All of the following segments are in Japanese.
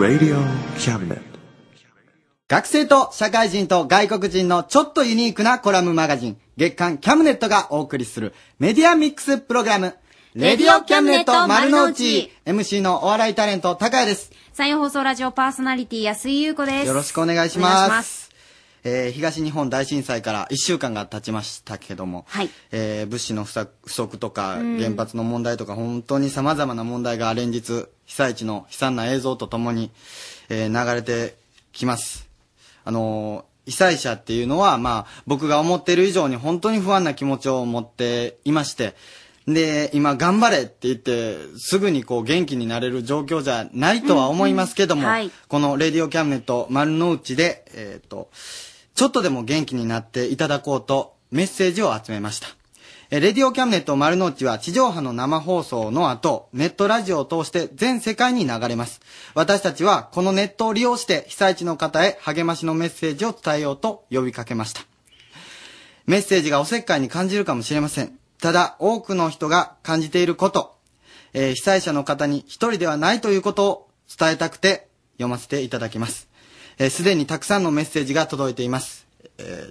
Radio Camnet。 学生と社会人と外国人のちょっとユニークなコラムマガジン、月刊キャムネットがお送りするメディアミックスプログラム、Radio Camnet 丸の内。MC のお笑いタレント、高谷です。山陽放送ラジオパーソナリティ、安井優子です。よろしくお願いします。東日本大震災から1週間が経ちましたけども、はい、物資の不足とか原発の問題とか、本当に様々な問題が連日被災地の悲惨な映像とともに、流れてきます。被災者っていうのは、まあ、僕が思っている以上に本当に不安な気持ちを持っていまして、で今頑張れって言ってすぐにこう元気になれる状況じゃないとは思いますけども、はい、このレディオキャムネット丸の内で、ちょっとでも元気になっていただこうとメッセージを集めました。レディオキャムネット丸の内は地上波の生放送の後、ネットラジオを通して全世界に流れます。私たちはこのネットを利用して被災地の方へ励ましのメッセージを伝えようと呼びかけました。メッセージがおせっかいに感じるかもしれません。ただ多くの人が感じていること、被災者の方に一人ではないということを伝えたくて読ませていただきます。すでにたくさんのメッセージが届いています。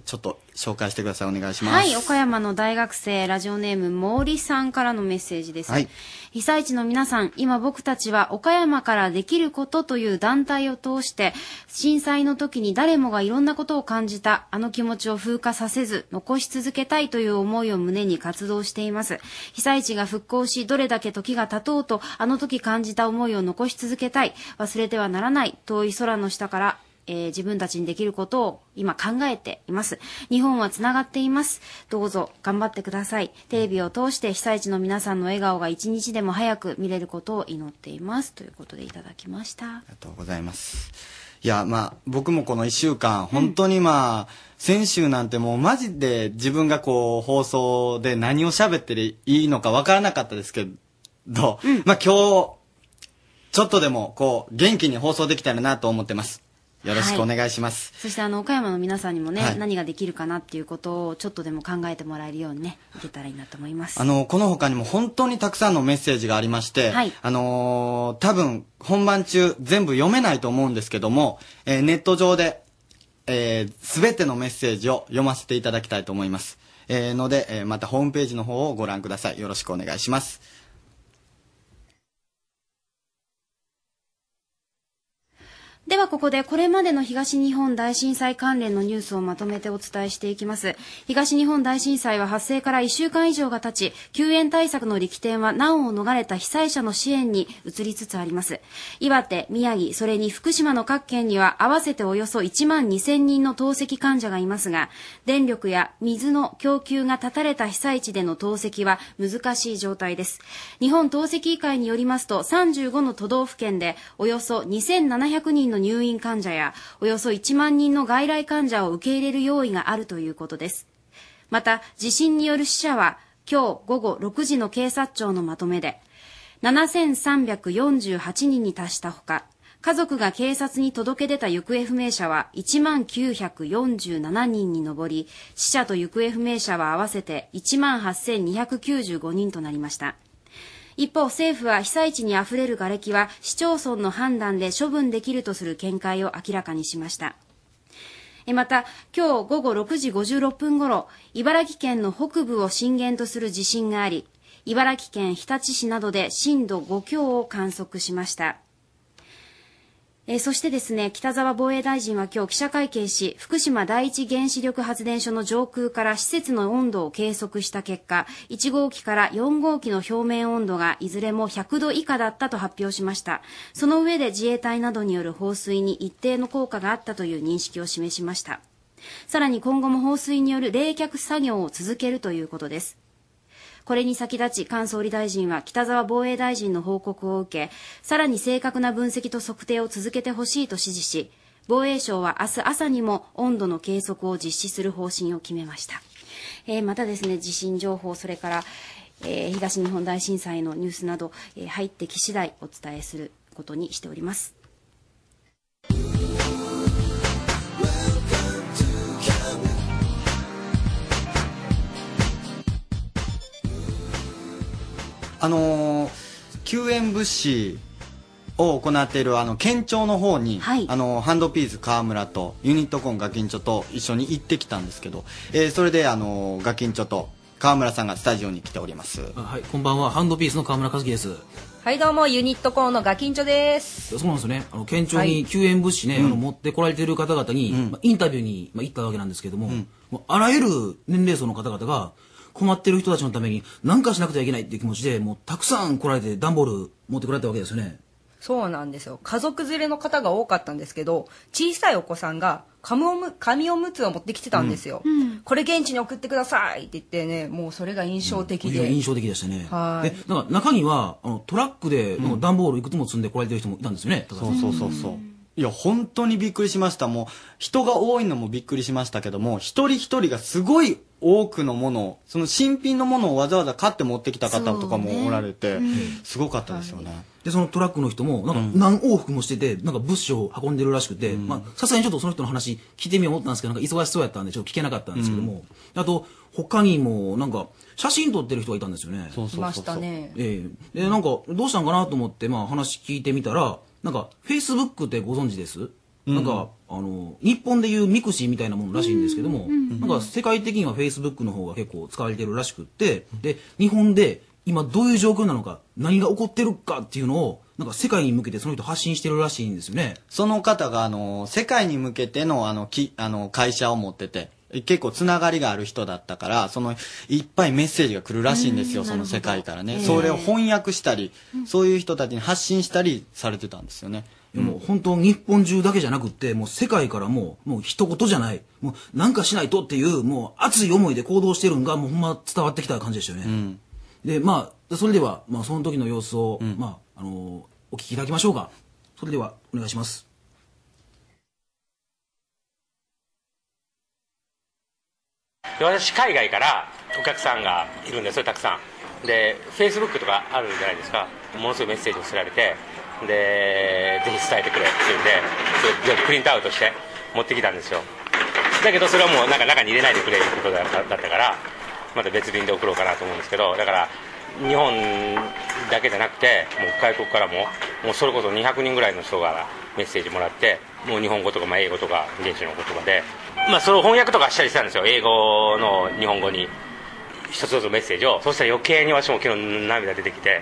ちょっと紹介してください。お願いします。はい、岡山の大学生、ラジオネーム毛利さんからのメッセージです。はい、被災地の皆さん、今僕たちは岡山からできることという団体を通して、震災の時に誰もがいろんなことを感じた、あの気持ちを風化させず、残し続けたいという思いを胸に活動しています。被災地が復興し、どれだけ時が経とうと、あの時感じた思いを残し続けたい、忘れてはならない、遠い空の下から、自分たちにできることを今考えています。日本はつながっています。どうぞ頑張ってください。テレビを通して被災地の皆さんの笑顔が一日でも早く見れることを祈っています。ということでいただきました。ありがとうございます。いや、まあ、僕もこの一週間、本当にまあ、先週なんてもうマジで自分がこう、放送で何を喋っていいのかわからなかったですけど、まあ今日、ちょっとでもこう、元気に放送できたらなと思ってます。よろしくお願いします。はい、そして岡山の皆さんにもね、何ができるかなっていうことをちょっとでも考えてもらえるようにね、いけたらいいなと思います。この他にも本当にたくさんのメッセージがありまして、はい、多分本番中全部読めないと思うんですけども、ネット上で、全てのメッセージを読ませていただきたいと思います。ので、またホームページの方をご覧ください。よろしくお願いします。ではここでこれまでの東日本大震災関連のニュースをまとめてお伝えしていきます。東日本大震災は発生から1週間以上が経ち、救援対策の力点は難を逃れた被災者の支援に移りつつあります。岩手、宮城、それに福島の各県には合わせておよそ1万2000人の透析患者がいますが、電力や水の供給が断たれた被災地での透析は難しい状態です。日本透析医会によりますと、35の都道府県でおよそ2700人の入院患者やおよそ1万人の外来患者を受け入れる用意があるということです。また、地震による死者は今日午後6時の警察庁のまとめで7348人に達したほか、家族が警察に届け出た行方不明者は1万947人に上り、死者と行方不明者は合わせて1万8295人となりました。一方、政府は被災地にあふれるがれきは市町村の判断で処分できるとする見解を明らかにしました。また、今日午後6時56分ごろ、茨城県の北部を震源とする地震があり、茨城県日立市などで震度5強を観測しました。そしてですね、北沢防衛大臣は今日記者会見し、福島第一原子力発電所の上空から施設の温度を計測した結果、1号機から4号機の表面温度がいずれも100度以下だったと発表しました。その上で自衛隊などによる放水に一定の効果があったという認識を示しました。さらに今後も放水による冷却作業を続けるということです。これに先立ち、菅総理大臣は北沢防衛大臣の報告を受け、さらに正確な分析と測定を続けてほしいと指示し、防衛省は明日朝にも温度の計測を実施する方針を決めました。またですね、地震情報、それから、東日本大震災のニュースなど、入ってき次第お伝えすることにしております。救援物資を行っている県庁の方に、はい、ハンドピース川村とユニットコンガキンチョと一緒に行ってきたんですけど、それでガキンチョと川村さんがスタジオに来ております。はい、こんばんは。ハンドピースの川村和樹です。はい、どうも、ユニットコンのガキンチョです。そうなんですよね。県庁に救援物資ね、はい、持ってこられている方々に、うん、インタビューに、行ったわけなんですけども、うん、もうあらゆる年齢層の方々が困ってる人たちのために何かしなくてはいけないっていう気持ちで、もうたくさん来られて、段ボール持ってこられたわけですよね。そうなんですよ。家族連れの方が多かったんですけど、小さいお子さんが紙おむつを持ってきてたんですよ、うん、これ現地に送ってくださいって言ってね、もうそれが印象的で、うん、印象的でしたね。はい。でなんか中にはトラックで段ボールいくつも積んでこられてる人もいたんですよね、うん、そう、いや本当にびっくりしました。もう人が多いのもびっくりしましたけども、一人一人がすごい多くのものを、その新品のものをわざわざ買って持ってきた方とかもおられて、ね、うん、すごかったですよね。はい、でそのトラックの人もなんか何往復もしてて、なんか物資を運んでるらしくて、うん、さすがにちょっとその人の話聞いてみようと思ったんですけど、なんか忙しそうやったんでちょっと聞けなかったんですけども、うん、あと他にもなんか写真撮ってる人がいたんですよね。そうそうそうそう、いましたね。でなんかどうしたんかなと思って、話聞いてみたら、なんか Facebook ってご存知です？なんか、うん、日本でいうミクシーみたいなものらしいんですけども、なんか世界的には Facebook の方が結構使われてるらしくって、で日本で今どういう状況なのか、何が起こってるかっていうのをなんか世界に向けてその人発信してるらしいんですよね。その方が世界に向けての会社を持ってて、結構つながりがある人だったから、そのいっぱいメッセージが来るらしいんですよ、その世界からね。それを翻訳したり、そういう人たちに発信したりされてたんですよね。もう本当日本中だけじゃなくって、もう世界からもう一言じゃない、もう何かしないとっていう、もう熱い思いで行動してるのがもうほんま伝わってきた感じでしたよね。うん、でそれではその時の様子を、うん、お聞きいただきましょうか。それではお願いします。私海外からお客さんがいるんですよ、たくさんで。 Facebook とかあるじゃないですか。ものすごいメッセージを寄せられて、でぜひ伝えてくれって言うんで、それプリントアウトして持ってきたんですよ。だけどそれはもうなんか中に入れないでくれってことだったから、また別便で送ろうかなと思うんですけど、だから日本だけじゃなくて、もう外国からもうそれこそ200人ぐらいの人がメッセージもらって、もう日本語とか英語とか現地の言葉で、それを翻訳とかしたりしたんですよ、英語の日本語に一つずつメッセージを。そうしたら余計に私も昨日涙出てきて、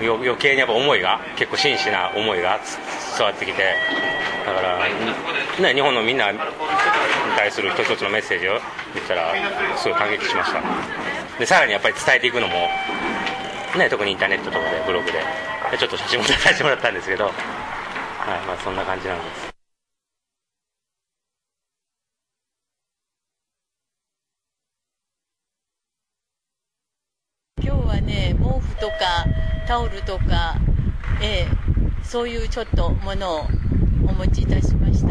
余計にやっぱ思いが、結構真摯な思いが伝わってきて、だから、ね、日本のみんなに対する一つ一つのメッセージを言ったらすごい感激しました。でさらにやっぱり伝えていくのも、ね、特にインターネットとかでブログでちょっと写真も出させてもらったんですけど、はい、そんな感じなんです。今日はね、毛布とかタオルとか、そういうちょっとものをお持ちいたしました。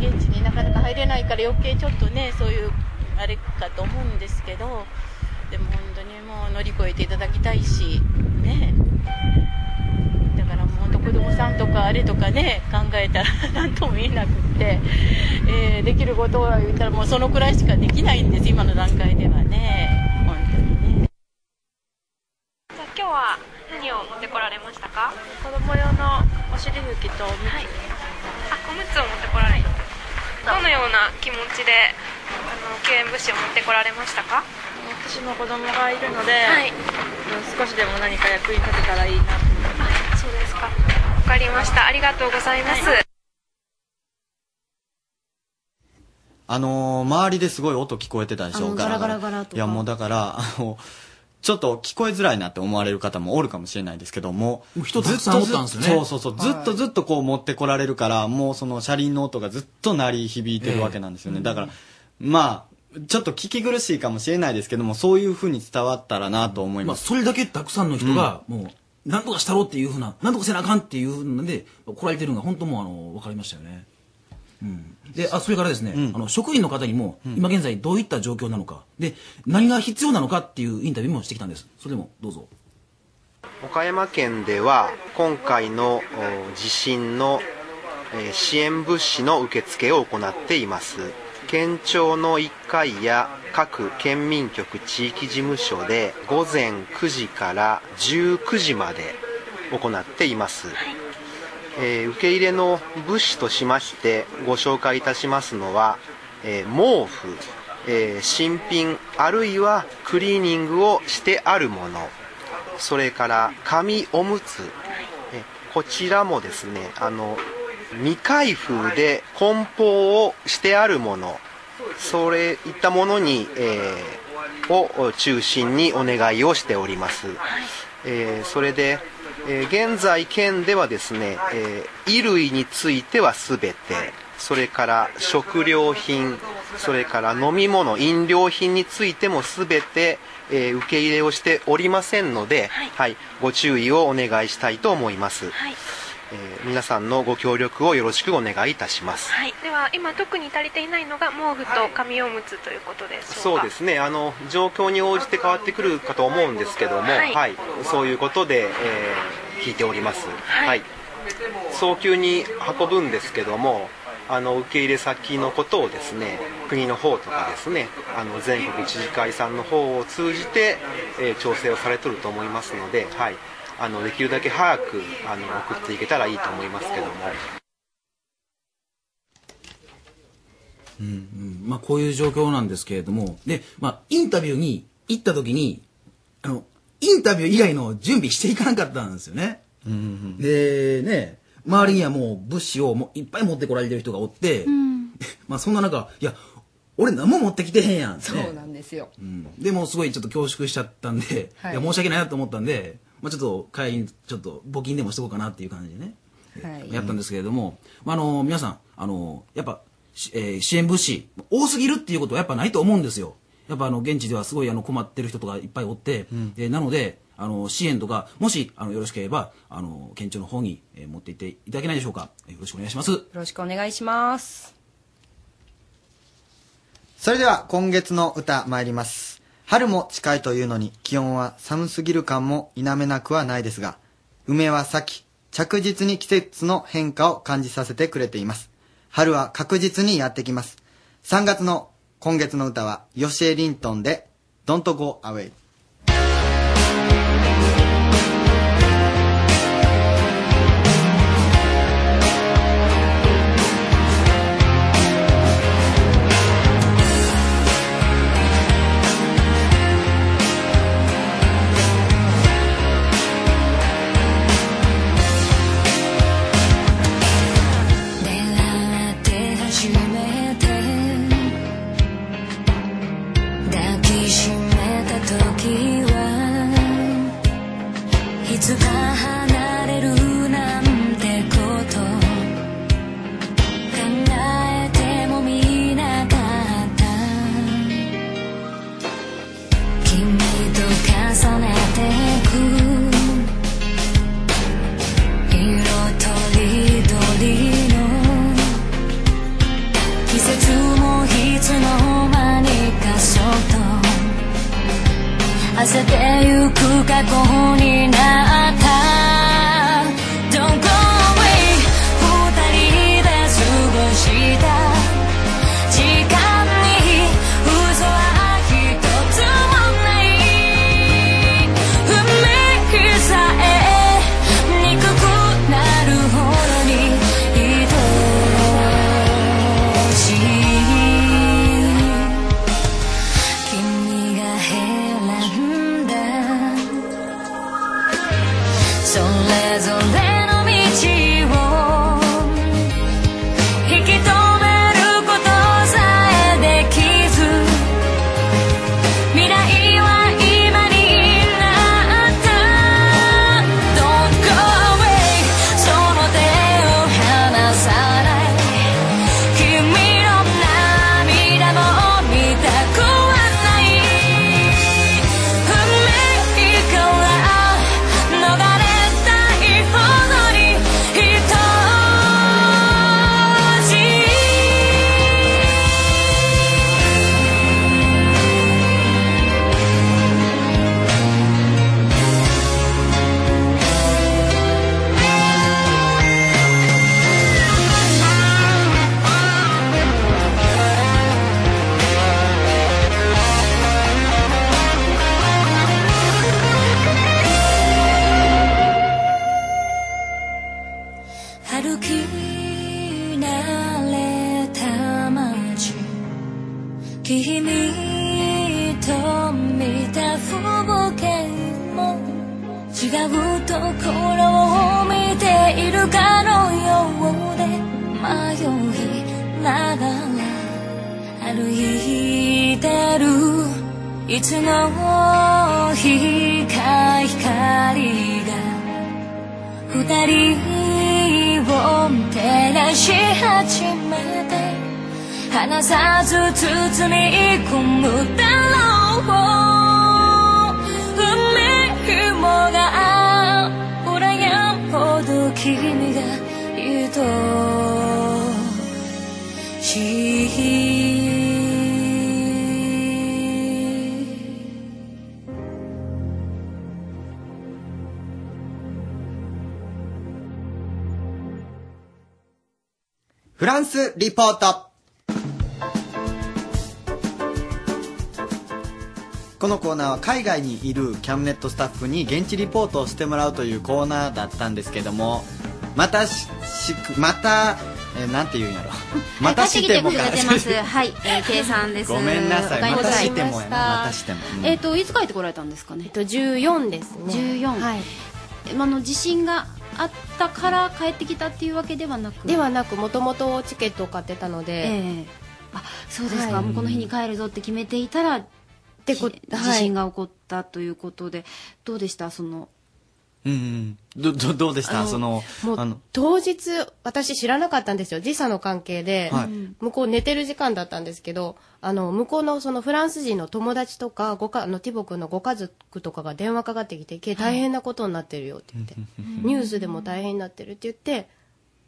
現地になかなか入れないから余計ちょっとね、そういうあれかと思うんですけど、でも本当にもう乗り越えていただきたいしね。だからもう子供さんとかあれとかね、考えたら何とも言えなくって、できることを言ったらもうそのくらいしかできないんです、今の段階ではね。今日は何を持ってこられましたか？子供用のお尻拭きとおむつ、はい、おむつを持ってこられた、はい、どのような気持ちで救援物資を持ってこられましたか？私も子供がいるので、はい、少しでも何か役に立てたらいいなと思います。そうですか、わかりました。ありがとうございます。はい、周りですごい音聞こえてたでしょうか？ガラガラガラとか。いやもうだからちょっと聞こえづらいなって思われる方もおるかもしれないですけども、ずっとずっとずっとこう持ってこられるから、もうその車輪の音がずっと鳴り響いてるわけなんですよね。だからちょっと聞き苦しいかもしれないですけども、そういうふうに伝わったらなと思います。それだけたくさんの人がもう何とかしたろうっていうふうな、何とかせなあかんっていうふうなんで来られてるのが本当も分かりましたよね。でそれからですね、職員の方にも今現在どういった状況なのか、で何が必要なのかっていうインタビューもしてきたんです。それでもどうぞ。岡山県では今回の地震の支援物資の受付を行っています。県庁の1階や各県民局地域事務所で午前9時から19時まで行っています。受け入れの物資としましてご紹介いたしますのは、毛布、新品あるいはクリーニングをしてあるもの、それから紙おむつ、こちらもですね、未開封で梱包をしてあるもの、そういったものに、を中心にお願いをしております。それで、現在県ではですね、衣類についてはすべて、それから食料品、それから飲み物、飲料品についてもすべて、受け入れをしておりませんので、はい、ご注意をお願いしたいと思います。はい、皆さんのご協力をよろしくお願いいたします。はい、では今特に足りていないのが毛布と紙おむつということでしょうか。そうですね、状況に応じて変わってくるかと思うんですけども、はいはい、そういうことで、聞いております。はいはい、早急に運ぶんですけども、受け入れ先のことをですね、国の方とかですね、全国知事会さんの方を通じて、調整をされていると思いますので、はい、できるだけ早く送っていけたらいいと思いますけども、うんうん、まあ、こういう状況なんですけれども、で、まあ、インタビューに行った時にインタビュー以外の準備していかなかったんですよね、うんうん、でね、周りにはもう物資をもういっぱい持ってこられてる人がおって、うん、まあそんな中、いや俺何も持ってきてへんやん、ね、そうなんですよ、うん、でもすごいちょっと恐縮しちゃったんで、はい、いや申し訳ないなと思ったんで、まあ、ちょっと会員ちょっと募金でもしとこうかなっていう感じでね、はい、やったんですけれども、まあ、皆さんやっぱ、支援物資多すぎるっていうことはやっぱないと思うんですよ。やっぱ現地ではすごい困ってる人とかいっぱいおって、うん、なので支援とかもしよろしければ県庁の方に、持っていっていただけないでしょうか。よろしくお願いします。よろしくお願いします。それでは今月の歌参ります。春も近いというのに気温は寒すぎる感も否めなくはないですが、梅は咲き、着実に季節の変化を感じさせてくれています。春は確実にやってきます。3月の今月の歌はヨシエリントンで Don't Go Away。うところを見ているかのようで迷いながら歩いてる、いつの日か光が二人を照らし始めて、離さず包み込むだろう海もが羨むほど君がいるとフランスリポート。このコーナーは海外にいるキャムネットスタッフに現地リポートをしてもらうというコーナーだったんですけども、なんて言うんやろ、またしてもか、はい、計算です。ごめんなさい、またしてもやな、またしても。いつ帰ってこられたんですかね。14ですね。14。はい。地震があったから帰ってきたっていうわけではなく。ではなく、もともとチケットを買ってたので。あ、そうですか。もうこの日に帰るぞって決めていたら。地震が起こったということで、どうでしたその、どうでしたその、当日私知らなかったんですよ、時差の関係で、向こう寝てる時間だったんですけど、向こうのそのフランス人の友達とかティボ君のご家族とかが電話かかってきて、大変なことになってるよって言って、ニュースでも大変になってるって言って、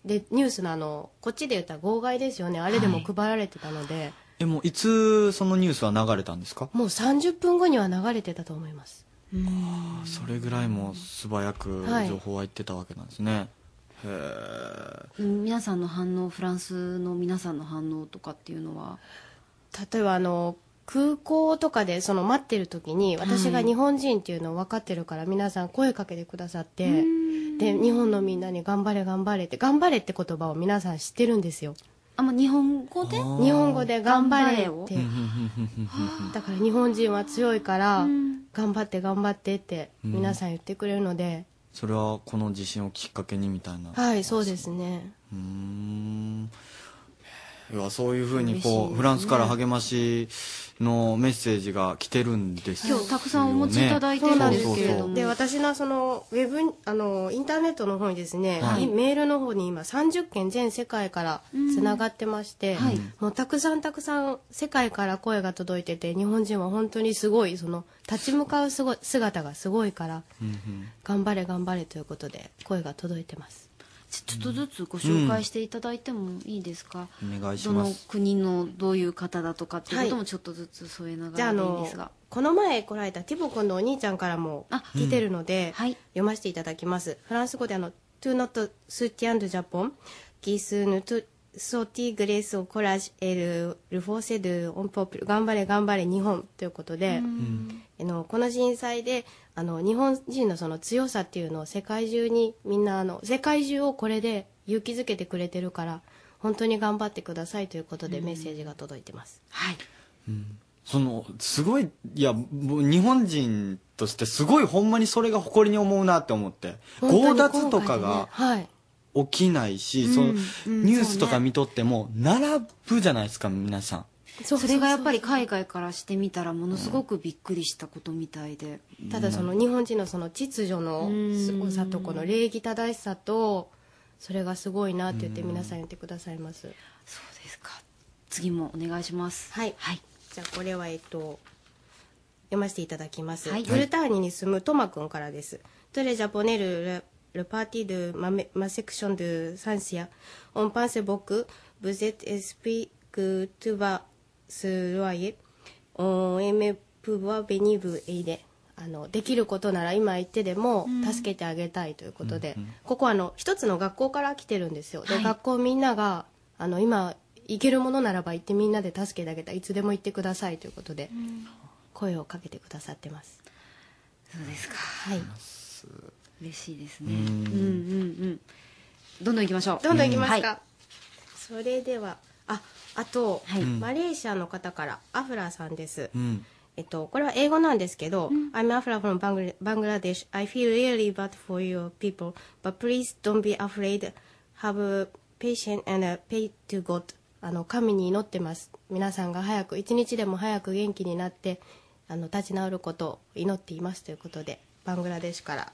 でニュースのこっちで言ったら号外ですよね、あれでも配られてたので。もういつそのニュースは流れたんですか？もう30分後には流れてたと思います。ああ、それぐらいも素早く情報は言ってたわけなんですね、はい、へえ。皆さんの反応、フランスの皆さんの反応とかっていうのは、例えば空港とかで待ってる時に私が日本人っていうのを分かってるから、皆さん声かけてくださって、で日本のみんなに頑張れ頑張れって、頑張れって言葉を皆さん知ってるんですよ。日本語で頑張れって。だから日本人は強いから頑張って頑張ってって皆さん言ってくれるので、それはこの地震をきっかけにみたいな。はい、そうですね。そういうふうにフランスから励ましのメッセージが来てるんですよね。今日たくさんお持ちいただいてるんですけれども、で私のウェブインターネットの方にですね、メールの方に今30件全世界からつながってまして、もうたくさん世界から声が届いてて、日本人は本当にすごい立ち向かう姿がすごいから、頑張れ頑張れということで声が届いてます。ちょっとずつご紹介していただいてもいいですか、お願いします。どの国のどういう方だとかっていうこともちょっとずつ添えながらでいいんですが、この前来られたティボ君のお兄ちゃんからも来てるので、読ませていただきます。フランス語でトゥノットスティアンドジャポンギスヌトゥソティグレースオコラジエルルフォーセドオンポープル、頑張れ頑張れ日本ということで、この震災で日本人のその強さっていうのを世界中にみんな世界中をこれで勇気づけてくれてるから本当に頑張ってくださいということでメッセージが届いてます、すごい、日本人としてすごいほんまにそれが誇りに思うなって思って、強奪とかが起きないし、ニュースとか見とっても並ぶじゃないですか皆さん。それがやっぱり海外からしてみたらものすごくびっくりしたことみたいで、ただ日本人の秩序のすごさとこの礼儀正しさと、それがすごいなって言って皆さん言ってくださいます。そうですか、次もお願いします。じゃあこれは読ませていただきます、ブルターニに住むトマ君からです。トレジャポネルLe parti de ma section de Sancia, on pense beaucoup, vous êtes esprit que tu vas se loyer, on aime pouvoir venir vous aider. できることなら今言ってでも助けてあげたいということで、ここは一つの学校から来てるんですよ。で、学校みんなが今行けるものならば行ってみんなで助けてあげたい、いつでも行ってくださいということで声をかけてくださってます。そうですか。はい。嬉しいですね。どんどん行きましょう。どんどん行きますか。それではあとマレーシアの方からアフラさんです。これは英語なんですけど、I'm Afra from Bangladesh. I feel really bad for your people, but please don't be afraid. Have patience and pay to God. 神に祈ってます。皆さんが早く一日でも早く元気になって立ち直ることを祈っていますということで、バングラデシュから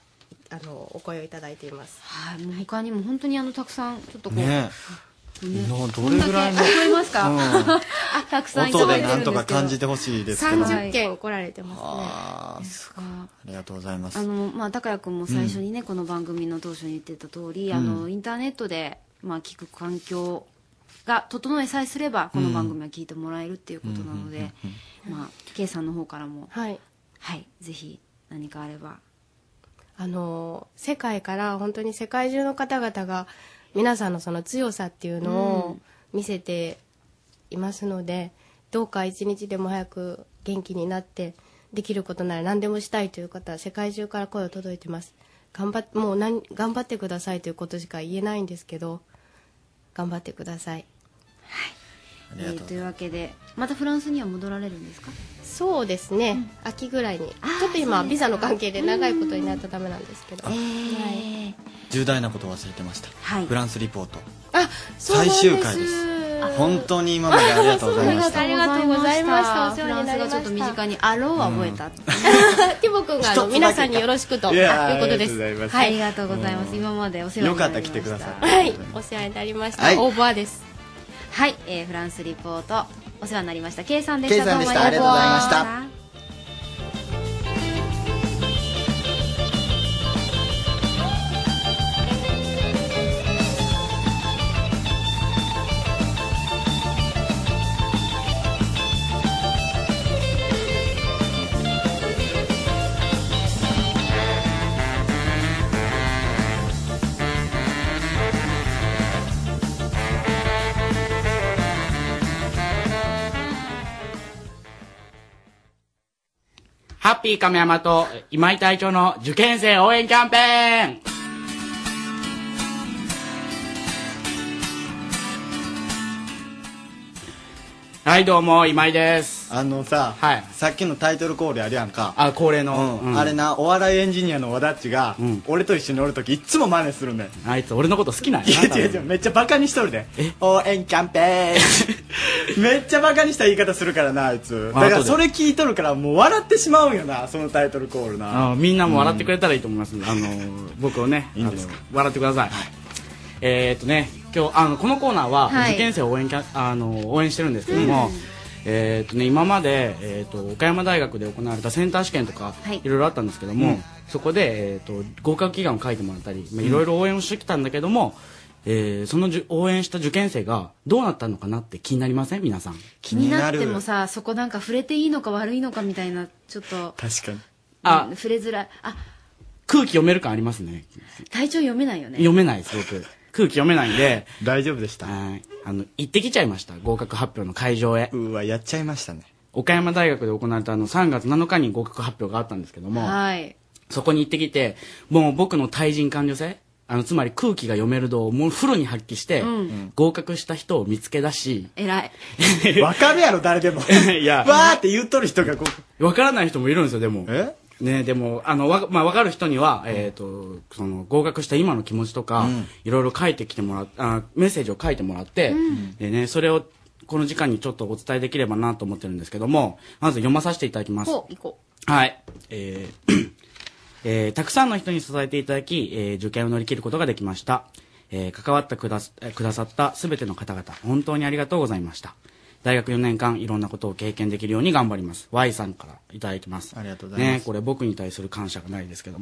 お声をいただいています。はい、もう他にも本当にたくさんちょっとこう。ねどれぐらいのたくさん音でなんとか感じてほしいですけど30件来られてますね。ありがとうございます。高谷君も最初にね、この番組の当初に言ってた通り、インターネットで聞く環境が整えさえすればこの番組は聞いてもらえるっていうことなので、Kさんの方からもぜひ何かあれば世界から本当に世界中の方々が皆さんのその強さっていうのを見せていますので、どうか一日でも早く元気になってできることなら何でもしたいという方は世界中から声を届いてます。頑張ってくださいということしか言えないんですけど、頑張ってください。はい。というわけでまたフランスには戻られるんですか？そうですね、秋ぐらいにちょっと今ビザの関係で長いことになったためなんですけど、重大なことを忘れてました、フランスリポート最終回です。本当に今までありがとうございました。ありがとうございました。お世話になりました。フランスがちょっと身近にアローは覚えたティボ君が皆さんによろしくということです。ありがとうございます。今までお世話になりました。よかったら来てください。はい、お世話になりました。オーバーです。はい、フランスリポートお世話になりました。 K さんでした。 K さんでした。ありがとうございました。ハッピー亀山と今井隊長の受験生応援キャンペーン。はいどうも今井です。さっきのタイトルコールあれやんか、恒例の、あれなお笑いエンジニアのわだっちが、俺と一緒におるときいつも真似するねん。あいつ俺のこと好きなんやな。違う違う、めっちゃバカにしとるで。応援キャンペーンめっちゃバカにした言い方するからなあいつ。だからそれ聞いとるからもう笑ってしまうんよな、そのタイトルコールな。みんなも笑ってくれたらいいと思います。僕をね、いいんですか、笑ってください。ね、今日このコーナーは受験生を応援してるんですけども、今まで岡山大学で行われたセンター試験とかいろいろあったんですけども、そこで合格祈願を書いてもらったりいろいろ応援をしてきたんだけども、その応援した受験生がどうなったのかなって気になりません？皆さん気になってもさ、そこなんか触れていいのか悪いのかみたいな、ちょっと確かに触れづらい。空気読める感ありますね。体調読めないよね。読めない、すごく空気読めないんで大丈夫でした。行ってきちゃいました、合格発表の会場へ。うわ、やっちゃいましたね。岡山大学で行われた3月7日に合格発表があったんですけども、そこに行ってきて、もう僕の対人感受性、つまり空気が読める度をもうフルに発揮して、合格した人を見つけ出し、偉いわかるやろ誰でもいや、わーって言っとる人がわからない人もいるんですよ。でもね、でもわかる人には、その合格した今の気持ちとか、いろいろ書いてきてもらっメッセージを書いてもらって、でね、それをこの時間にちょっとお伝えできればなと思ってるんですけども、まず読まさせていただきます。はい。たくさんの人に支えていただき、受験を乗り切ることができました。関わってくださったすべての方々、本当にありがとうございました。大学4年間、いろんなことを経験できるように頑張ります。Y さんからいただきます。ありがとうございます。ね、これ僕に対する感謝がないですけど、い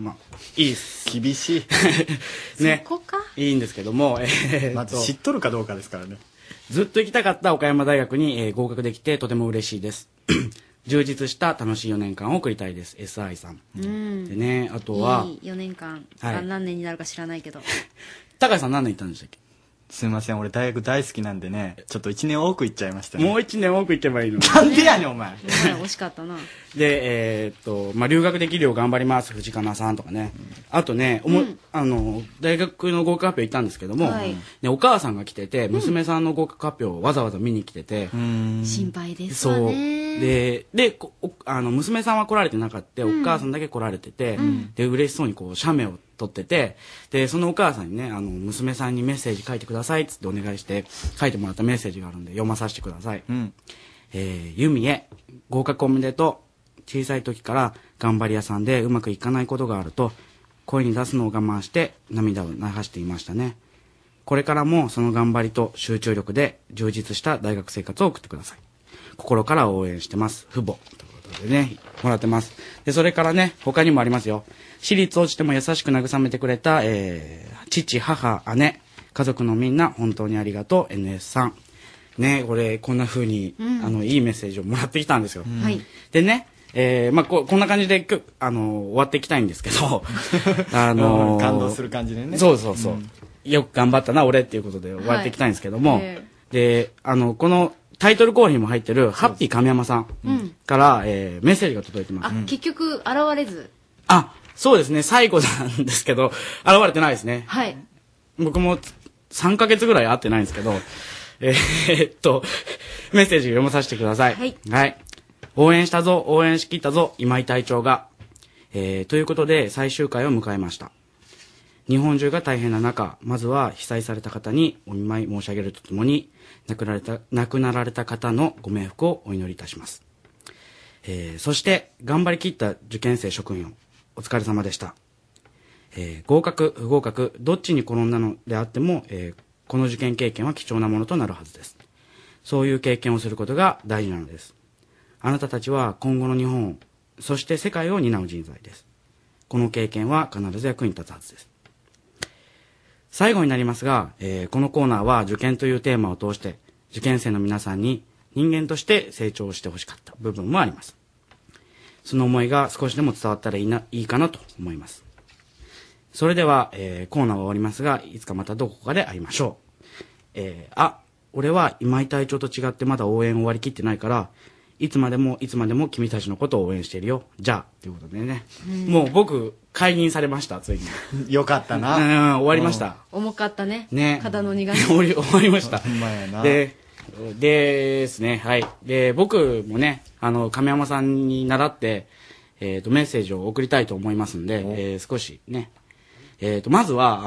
いです。厳しい。ね。そこか。いいんですけども、まず知っとるかどうかですからね。ずっと行きたかった岡山大学に、合格できてとても嬉しいです。充実した楽しい4年間を送りたいです。 SI さん。でね、あとは4年間、何年になるか知らないけど、高橋さん何年いたんでしたっけ？すいません、俺大学大好きなんでね、ちょっと1年多く行っちゃいましたね。もう1年多く行けばいいのに。なんでやねんお前。惜しかったな。で、まあ、留学できるよう頑張ります藤川さんとかね、うん、あとね、うん、大学の合格発表行ったんですけども、はい、ね、お母さんが来てて、娘さんの合格発表をわざわざ見に来てて、うん、心配ですわね。そうで娘さんは来られてなかった、うん、お母さんだけ来られてて、うん、で嬉しそうにこう写メを撮ってて、でそのお母さんにね、娘さんにメッセージ書いてくださいっつってお願いして書いてもらったメッセージがあるんで読まさせてください。うん、ユミへ合格おめでとう。小さい時から頑張り屋さんでうまくいかないことがあると声に出すのを我慢して涙を流していましたね。これからもその頑張りと集中力で充実した大学生活を送ってください。心から応援してます父母ということでね、もらってます。でそれからね、他にもありますよ。私立落ちても優しく慰めてくれた、父、母、姉、家族のみんな本当にありがとう NS さんね。俺こんな風に、うん、いいメッセージをもらってきたんですよ、うん、でね、まあ、こんな感じで終わっていきたいんですけど感動する感じでね、そうそうそう、うん、よく頑張ったな俺っていうことで終わっていきたいんですけども、はい、でこのタイトルコーヒーも入ってるハッピー神山さんから、うん、メッセージが届いてます。あ、うん、結局現れず、あ、そうですね、最後なんですけど現れてないですね。はい、僕も3ヶ月ぐらい会ってないんですけどメッセージ読まさせてください。はい、はい、応援したぞ、応援しきったぞ今井隊長が、ということで最終回を迎えました。日本中が大変な中、まずは被災された方にお見舞い申し上げるとともに亡くなられた方のご冥福をお祈りいたします。そして頑張りきった受験生諸君よ、お疲れ様でした。合格不合格どっちに転んだのであっても、この受験経験は貴重なものとなるはずです。そういう経験をすることが大事なのです。あなたたちは今後の日本を、そして世界を担う人材です。この経験は必ず役に立つはずです。最後になりますが、このコーナーは受験というテーマを通して受験生の皆さんに人間として成長してほしかった部分もあります。その思いが少しでも伝わったらいいかなと思います。それでは、コーナーは終わりますが、いつかまたどこかで会いましょう。俺は今井隊長と違ってまだ応援終わりきってないから、いつまでもいつまでも君たちのことを応援しているよ、じゃあということでね、もう僕解任されました、ついに。よかったな、終わりました。重かったね、肩の荷が終わりました。ですね、はい。で僕もね、亀山さんに習って、メッセージを送りたいと思いますんで、少しね、まずは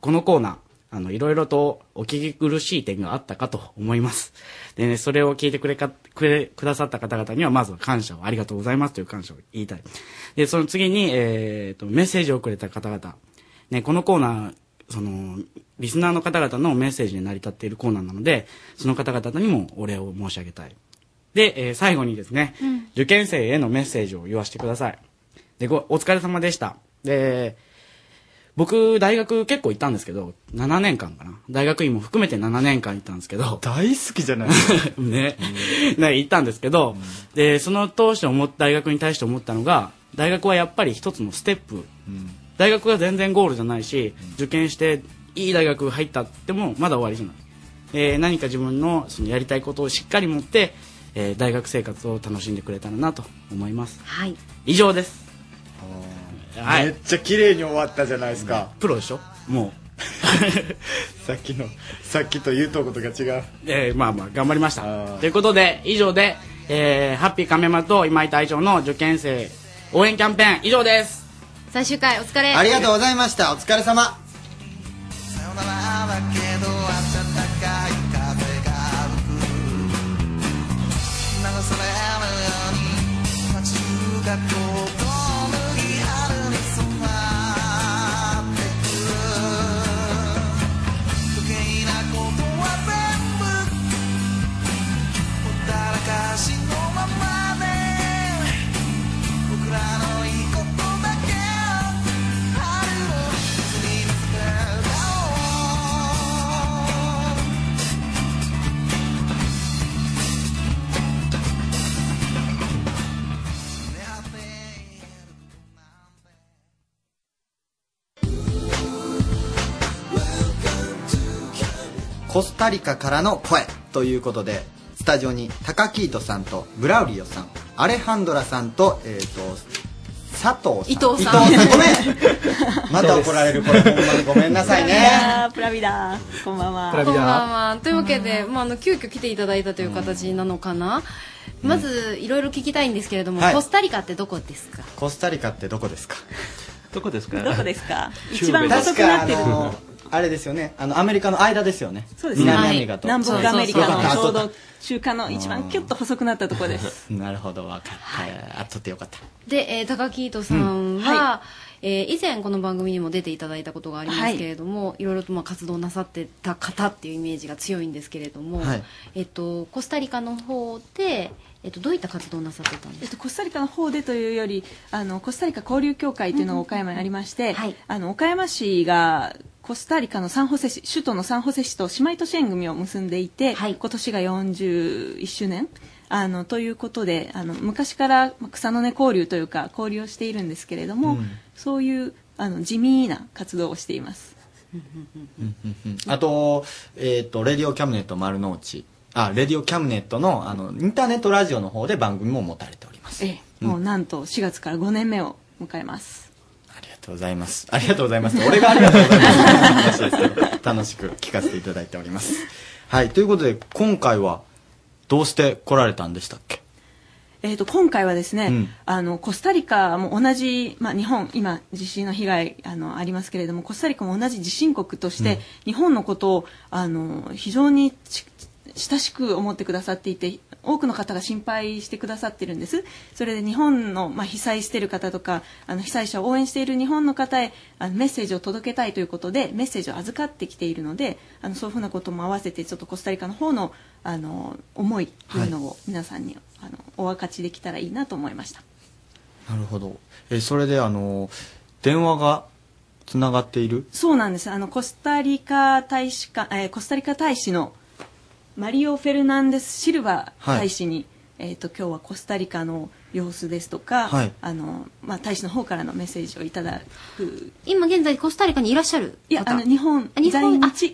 このコーナーいろいろとお聞き苦しい点があったかと思います。でね、それを聞いてくださった方々にはまずは感謝を、ありがとうございますという感謝を言いたい。でその次に、メッセージをくれた方々ね、このコーナーリスナーの方々のメッセージに成り立っているコーナーなので、その方々にもお礼を申し上げたい。で、最後にですね、うん、受験生へのメッセージを言わせてください。で、お疲れ様でした。で、僕、大学結構行ったんですけど、7年間かな。大学院も含めて7年間行ったんですけど。大好きじゃないね。ね、行ったんですけど、うん、で、その当時大学に対して思ったのが、大学はやっぱり一つのステップ。うん、大学は全然ゴールじゃないし、受験していい大学入ったってもまだ終わりじゃない、何か自分のやりたいことをしっかり持って、大学生活を楽しんでくれたらなと思います。はい、以上です。はい、めっちゃ綺麗に終わったじゃないですか。プロでしょもうさっきと言うとことが違う。まあまあ頑張りました。ということで以上で、ハッピー亀山と今井隊長の受験生応援キャンペーン以上です。最終回お疲れ、ありがとうございました。お疲れ様。さよならだけど暖かい風が吹く、流されるように街がこう脱ぎ春に染まってく、余計なことは全部ほったらかしのままで、僕らのいいことコスタリカからの声ということで、スタジオにタカキートさんとブラウリオさん、アレハンドラさんと、佐藤さん、伊藤さんごめんまた怒られる、これほんまにごめんなさいね。プラビダー、こんばんは。というわけで、まあ、急遽来ていただいたという形なのかな。まずいろいろ聞きたいんですけれども、コスタリカってどこですか？コスタリカってどこですか？どこですか一番細くなってるのあれですよね、アメリカの間ですよね。そうですね、南アメリカと南北アメリカのちょうど中間の一番キュッと細くなったところです。なるほど、分かった、あっとってよかった。で、高木糸さんは以前この番組にも出ていただいたことがありますけれども、いろいろとまあ活動なさってた方っていうイメージが強いんですけれども、コスタリカの方でどういった活動をなさってたんですか？コスタリカの方でというより、コスタリカ交流協会というのが岡山にありまして、岡山市がコスタリカのサンホセ市、首都のサンホセ市と姉妹都市縁組を結んでいて、今年が41周年ということで、昔から草の根交流というか交流をしているんですけれども、そういう地味な活動をしています。あと、Radio Camnet丸の内、Radio Camnetのインターネットラジオの方で番組も持たれております。もうなんと4月から5年目を迎えます。ありがとうございます。俺がありがとうございます。楽しく聞かせていただいております。はい、ということで今回はどうして来られたんでしたっけ？今回はですね、コスタリカも同じ、日本今地震の被害ありますけれども、コスタリカも同じ地震国として、日本のことを非常に親しく思ってくださっていて、多くの方が心配してくださってるんです。それで日本の、被災している方とか被災者を応援している日本の方へメッセージを届けたいということで、メッセージを預かってきているので、そういうふうなことも合わせてちょっとコスタリカの方の、思いというのを皆さんに、お分かちできたらいいなと思いました。なるほど。それで電話がつながっているそうなんです。コスタリカ大使のマリオ・フェルナンデス・シルバ大使に、今日はコスタリカの様子ですとか、大使の方からのメッセージをいただく。今現在コスタリカにいらっしゃる？いや、在日、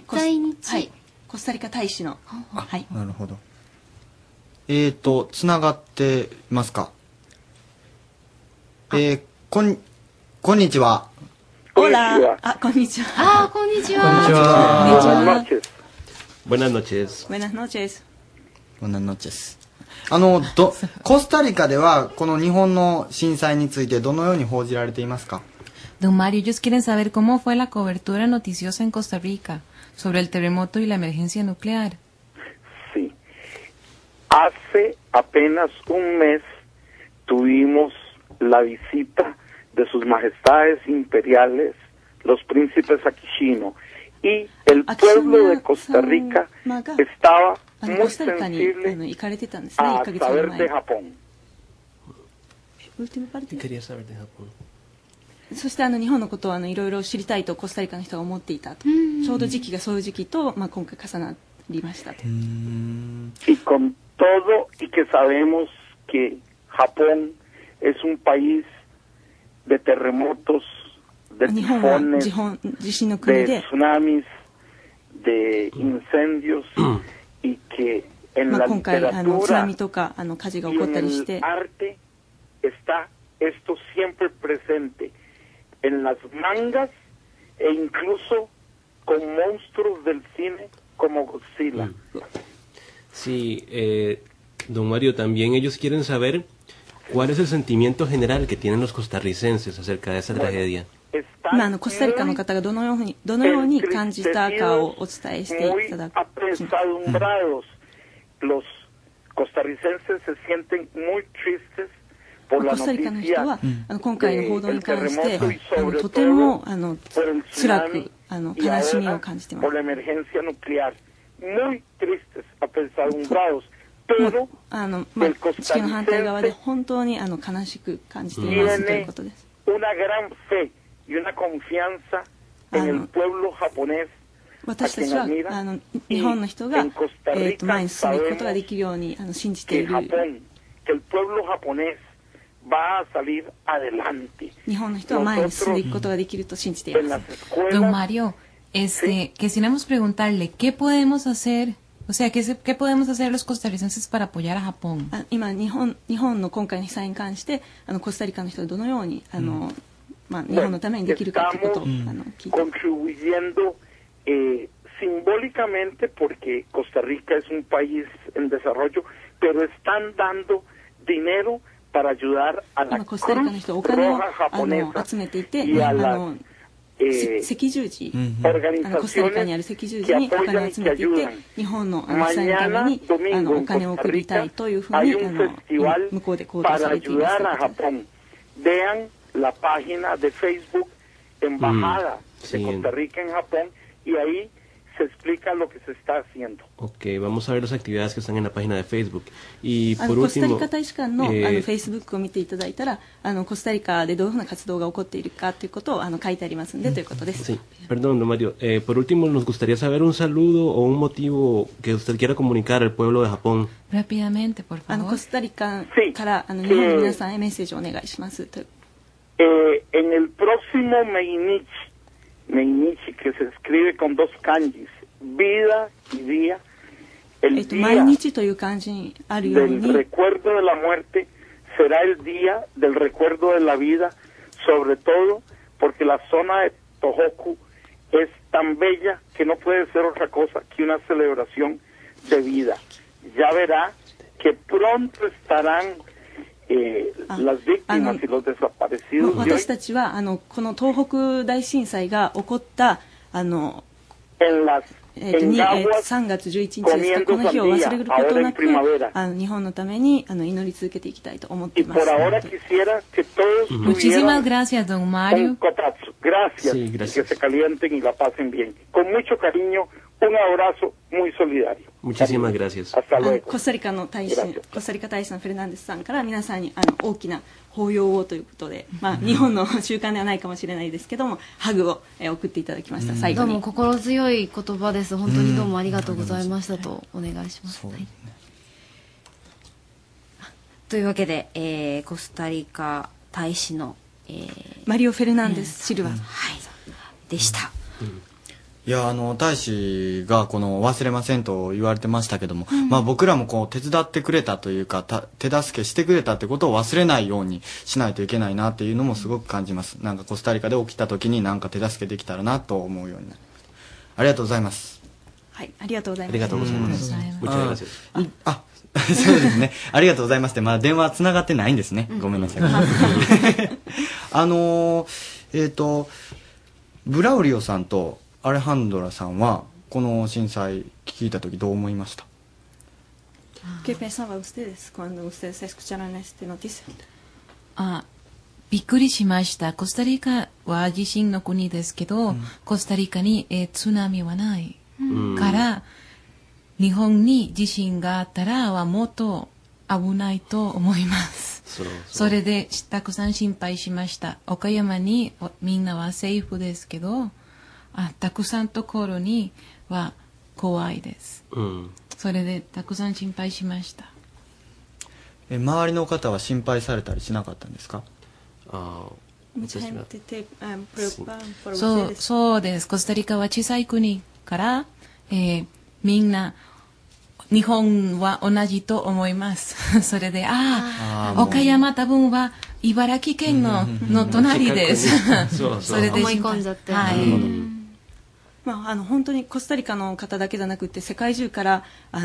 コスタリカ大使の。なるほど。つながってますか？こんにちは。オラ。こんにちは。こんにちは。Buenas noches. Buenas noches. Buenas noches. コスタリカではこの日本の震災についてどのように報じられていますか？ Don Mario, ellos quieren saber cómo fue la cobertura noticiosa en Costa Rica sobre el terremoto y la emergencia nuclear. Sí. Hace apenas un mes tuvimos la visita de sus majestades imperiales, los príncipes Akishino.Y el pueblo de Costa Rica estaba muy sensible a saber de Japón. そして日本のことをいろいろ知りたいとコスタリカの人が思っていたと。ちょうど時期がそういう時期と、今回重なりましたと。Y con todo y que sabemos que Japón es un país de terremotos.日本は地震の国で、今回津波とか火事が起こったりして、Don Mario, también ellos quieren saber cuál es el sentimiento general que tienen los costarricenses acerca de esa tragedia.コスタリカの方がどのように感じたかをお伝えしていただきます。コスタリカの人は今回の報道に関してとても辛く悲しみを感じています。地球の反対側で本当に悲しく感じていますということです。私たちは日本の人が前に進んでいくことができるように信じている。日本の人は前に進んでいくことができると信じています。Don Mario, quisiéramos preguntarle qué podemos hacer, o sea, qué podemos hacer los costarricenses para apoyar a Japón. 今日本の今回の被災に関して、コスタリカの人はどのようにまあ日本のためにできるかということを聞いて。simbólicamente porque Costa Rica es un país en desarrollo, pero están dando dinero para ayudar a la Cruz Roja japonesa y a las organizaciones que apoyan y que ayudan. Mañana domingo en Costa Rica hay un festival para ayudar a Japón. Vean la página de Facebook Embajada de Costa Rica en Japón y ahí se explica lo que se está haciendo. Okay, vamos a ver las actividades que están en la página de Facebook. Y por último, Facebook を見ていただいたら、コスタリカでどのような活動が起こっているかということを書いてありますのでということです。Sí. Perdón, don Mario. Por último, nos gustaría saber un saludo o un motivo que usted quiera comunicar al pueblo de Japón. Rápidamente, por favor. コスタリカから日本の皆さんへメッセージをお願いします。En el próximo Meinichi, que se escribe con dos kanjis, vida y día, el día del recuerdo de la muerte será el día del recuerdo de la vida, sobre todo porque la zona de Tohoku es tan bella que no puede ser otra cosa que una celebración de vida. Ya verá que pronto estarán las víctimas y los desaparecidos. 私たちはこの東北大震災が起こった3月11日ですか、この日を忘れることなく日本のために祈り続けていきたいと思っています。Muchísimas gracias, don Mario. Gracias. Que se calienten y la pasen bien. Con mucho cariño.Un abrazo muy solidario. Muchísimas gracias. Hasta luego. コスタリカの大使、コスタリカ大使のフェルナンデスさんから皆さんに大きな抱擁をということで、まあ日本の習慣ではないかもしれないですけども、ハグを送っていただきました。最後にどうも心強い言葉です。本当にどうもありがとうございましたとお願いします。はい、というわけで、コスタリカ大使の、マリオ・フェルナンデス・シルバ、はい、でした。いや大使がこの忘れませんと言われてましたけども、まあ僕らもこう手伝ってくれたというか手助けしてくれたってことを忘れないようにしないといけないなっていうのもすごく感じます。なんかコスタリカで起きた時になんか手助けできたらなと思うようになりました。ありがとうございます。はい、ありがとうございます。ありがとうございます。あ、そうですね。ありがとうございますってまだ電話繋がってないんですね。ごめんなさい。ブラウリオさんとアレハンドラさんはこの震災聞いた時どう思いました？¿Qué pensaba ustedes cuando ustedes escucharon esta noticia? びっくりしました。コスタリカは地震の国ですけど、コスタリカに津波はないから、日本に地震があったらはもっと危ないと思います。それでたくさん心配しました。岡山にみんなはセーフですけど。たくさんところには怖いです、それでたくさん心配しました。周りの方は心配されたりしなかったんですか？そうです。コスタリカは小さい国から、みんな日本は同じと思いますそれで岡山多分は茨城県の隣ですそれで思い込んじゃって、はい、まあ、本当にコスタリカの方だけじゃなくて世界中から日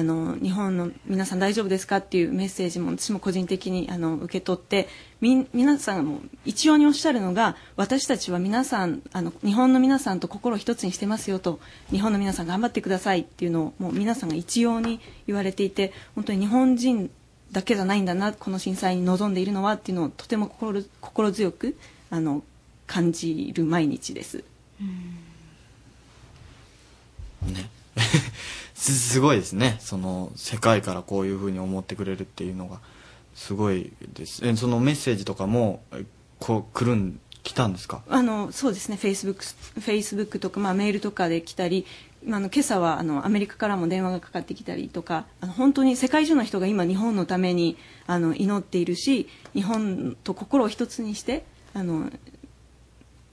本の皆さん大丈夫ですかっていうメッセージも私も個人的に受け取って皆さんも一様におっしゃるのが私たちは皆さん日本の皆さんと心を一つにしてますよと日本の皆さん頑張ってくださいっていうのをもう皆さんが一様に言われていて本当に日本人だけじゃないんだなこの震災に臨んでいるのはっていうのをとても心強く感じる毎日です。ね、すごいですね。その世界からこういうふうに思ってくれるっていうのがすごいです。そのメッセージとかもこう来たんですか？そうですね。Facebook とか、まあ、メールとかで来たり、今朝はアメリカからも電話がかかってきたりとか、本当に世界中の人が今日本のために祈っているし、日本と心を一つにして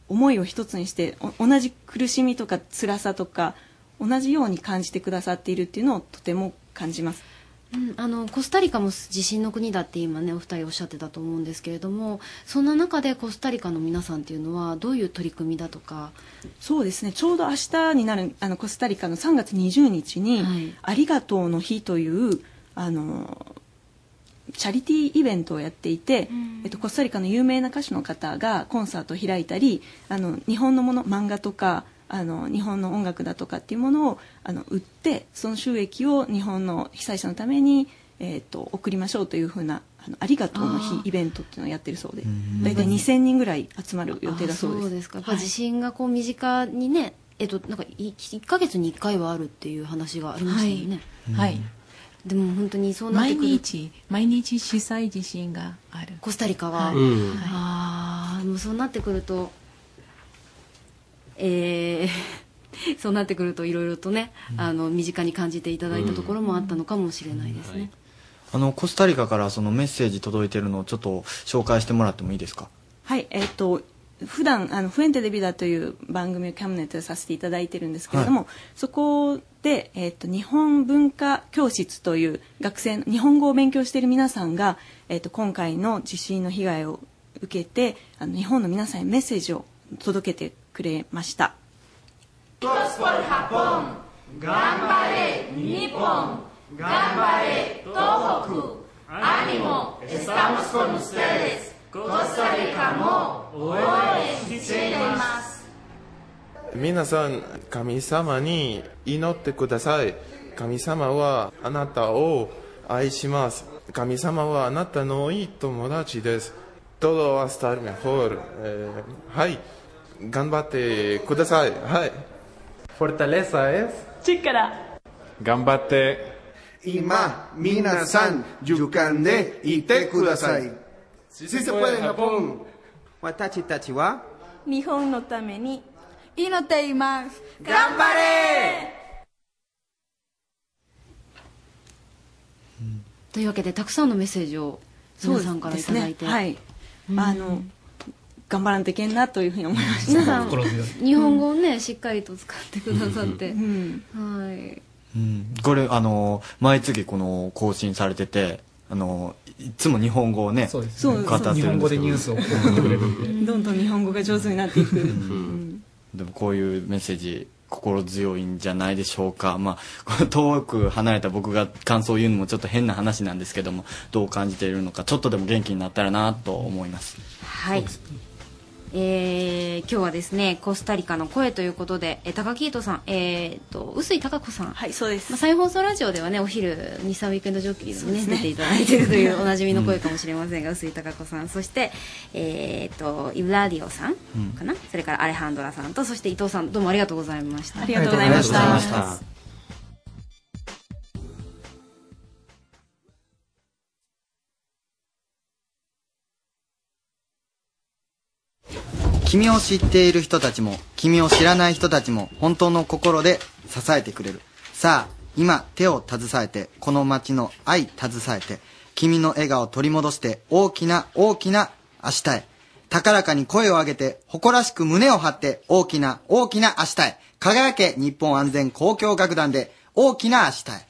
思いを一つにして、同じ苦しみとか辛さとか同じように感じてくださっているっていうのをとても感じます。コスタリカも地震の国だって今ねお二人おっしゃってたと思うんですけれども、そんな中でコスタリカの皆さんっていうのはどういう取り組みだとか。そうですね、ちょうど明日になるコスタリカの3月20日に、はい、ありがとうの日というチャリティーイベントをやっていて、コスタリカの有名な歌手の方がコンサートを開いたり、日本のもの漫画とか日本の音楽だとかっていうものを売って、その収益を日本の被災者のために、送りましょうというふうなありがとうの日イベントっていうのをやってるそうで、大体2000人ぐらい集まる予定だそうです。そうですか。地震がこう身近にね、なんか1ヶ月に1回はあるっていう話がありましたよね。はい、はい。でも本当にそうなってくる。毎日小さい地震があるコスタリカは、はい、もうそうなってくると、そうなってくるといろいろとね、身近に感じていただいたところもあったのかもしれないですね。はい、コスタリカからそのメッセージ届いてるのをちょっと紹介してもらってもいいですか。はい、普段フエンテデビダという番組をキャムネットさせていただいてるんですけれども、はい、そこで、日本文化教室という学生の日本語を勉強している皆さんが、今回の地震の被害を受けて日本の皆さんへメッセージを届けてくれました。ゴスポルハポン、頑張れ日本、頑張れ東北、アニモエスタモスコムステレス、コスタリカも応援しています。皆さん神様に祈ってください。神様はあなたを愛します。神様はあなたのいい友達です。todo va a estar mejor。はい、頑張ってください。はい。Fortaleza es 力。頑張って。今、皆さん、勇敢でいてください。Si se puede Japón。私たちは日本のために祈っています。頑張れ。というわけでたくさんのメッセージを皆さんからいただいて、ね、はい。頑張らんといけんなというふうに思いました。日本語をね、しっかりと使ってくださって、これ毎月この更新されてて、いつも日本語をね、そうですね、語ってるんですけど、日本語でニュースを送ってくれるんでどんどん日本語が上手になっていく。でもこういうメッセージ心強いんじゃないでしょうか。まあ、遠く離れた僕が感想を言うのもちょっと変な話なんですけども、どう感じているのかちょっとでも元気になったらなと思います。はい、今日はですねコスタリカの声ということで、高木糸さん、臼井貴子さん、はい、そうです。再放送ラジオではねお昼にさんウィークエンドジョッキーズに出ていただいているというおなじみの声かもしれませんが、臼井貴子さん、そして、イブラディオさんかな、それからアレハンドラさんと、そして伊藤さん、どうもありがとうございました。ありがとうございました。君を知っている人たちも君を知らない人たちも本当の心で支えてくれる。さあ今手を携えて、この街の愛携えて、君の笑顔を取り戻して大きな大きな明日へ、高らかに声を上げて誇らしく胸を張って大きな大きな明日へ、輝け日本安全交響楽団で大きな明日へ。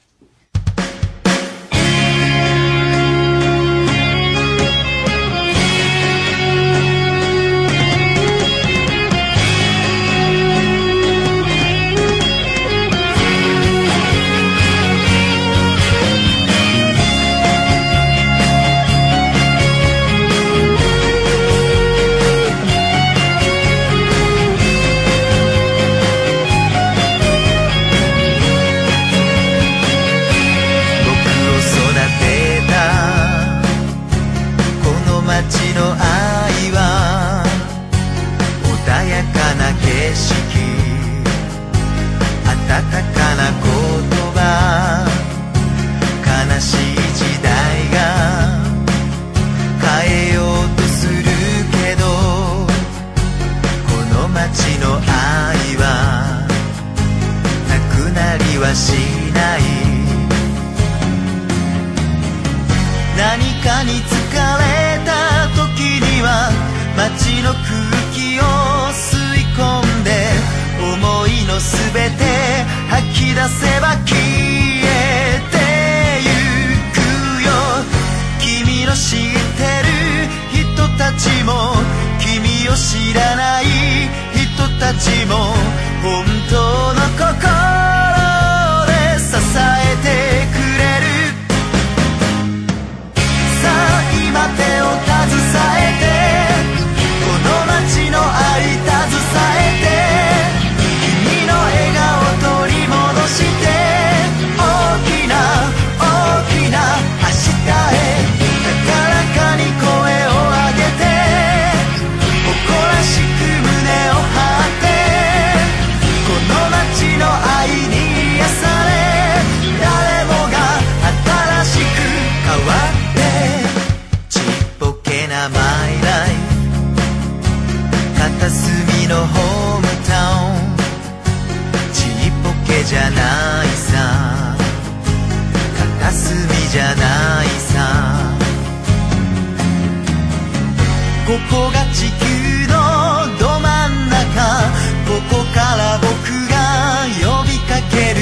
片隅のホームタウン、ちっぽけじゃないさ、片隅じゃないさ、ここが地球のど真ん中、ここから僕が呼びかける、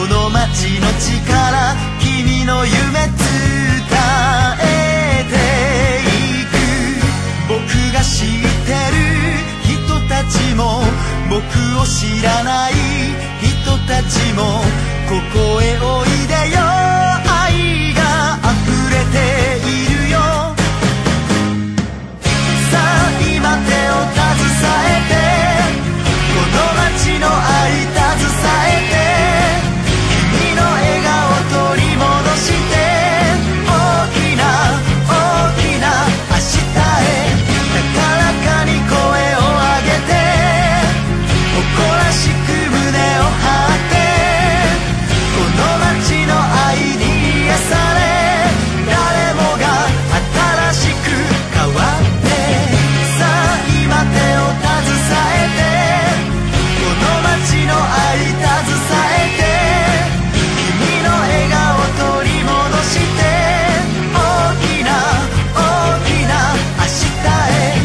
この街の力、君の夢伝えていく、僕が知ってる人たちも、僕を知らない人たちも、ここへおいでよ、愛が溢れているよ、今手を携えて、この街の愛携えて、君の笑顔取り戻して、大きな大きな明日へ、高らかに声を上げて、誇らしく胸を張って、この街の愛に癒され、誰もが新しく変わる、手を携えて、この街の愛携えて、君の笑顔取り戻して、大きな大きな明日へ、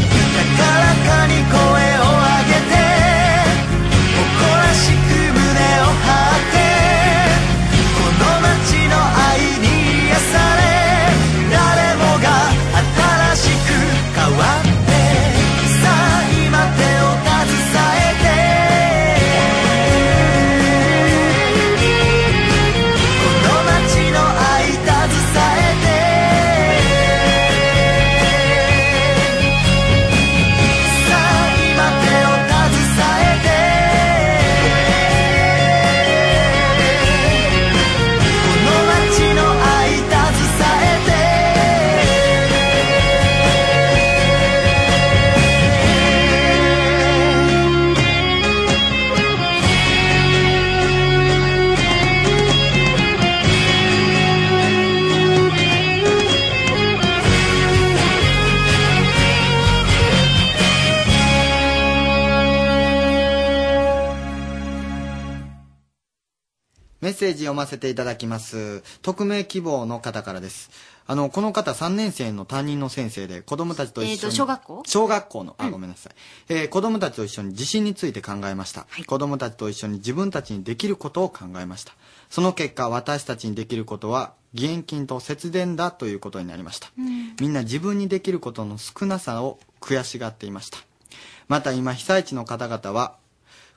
高らかに声を上げて、誇らしく胸を張って、この街の愛に癒され、誰もが新しく変わる、メッセージ読ませていただきます。匿名希望の方からです。この方3年生の担任の先生で、子供たちと一緒に、小学校の、ごめんなさい、子供たちと一緒に自信について考えました、はい、子供たちと一緒に自分たちにできることを考えました。その結果、私たちにできることは義援金と節電だということになりました、うん、みんな自分にできることの少なさを悔しがっていました。また今被災地の方々は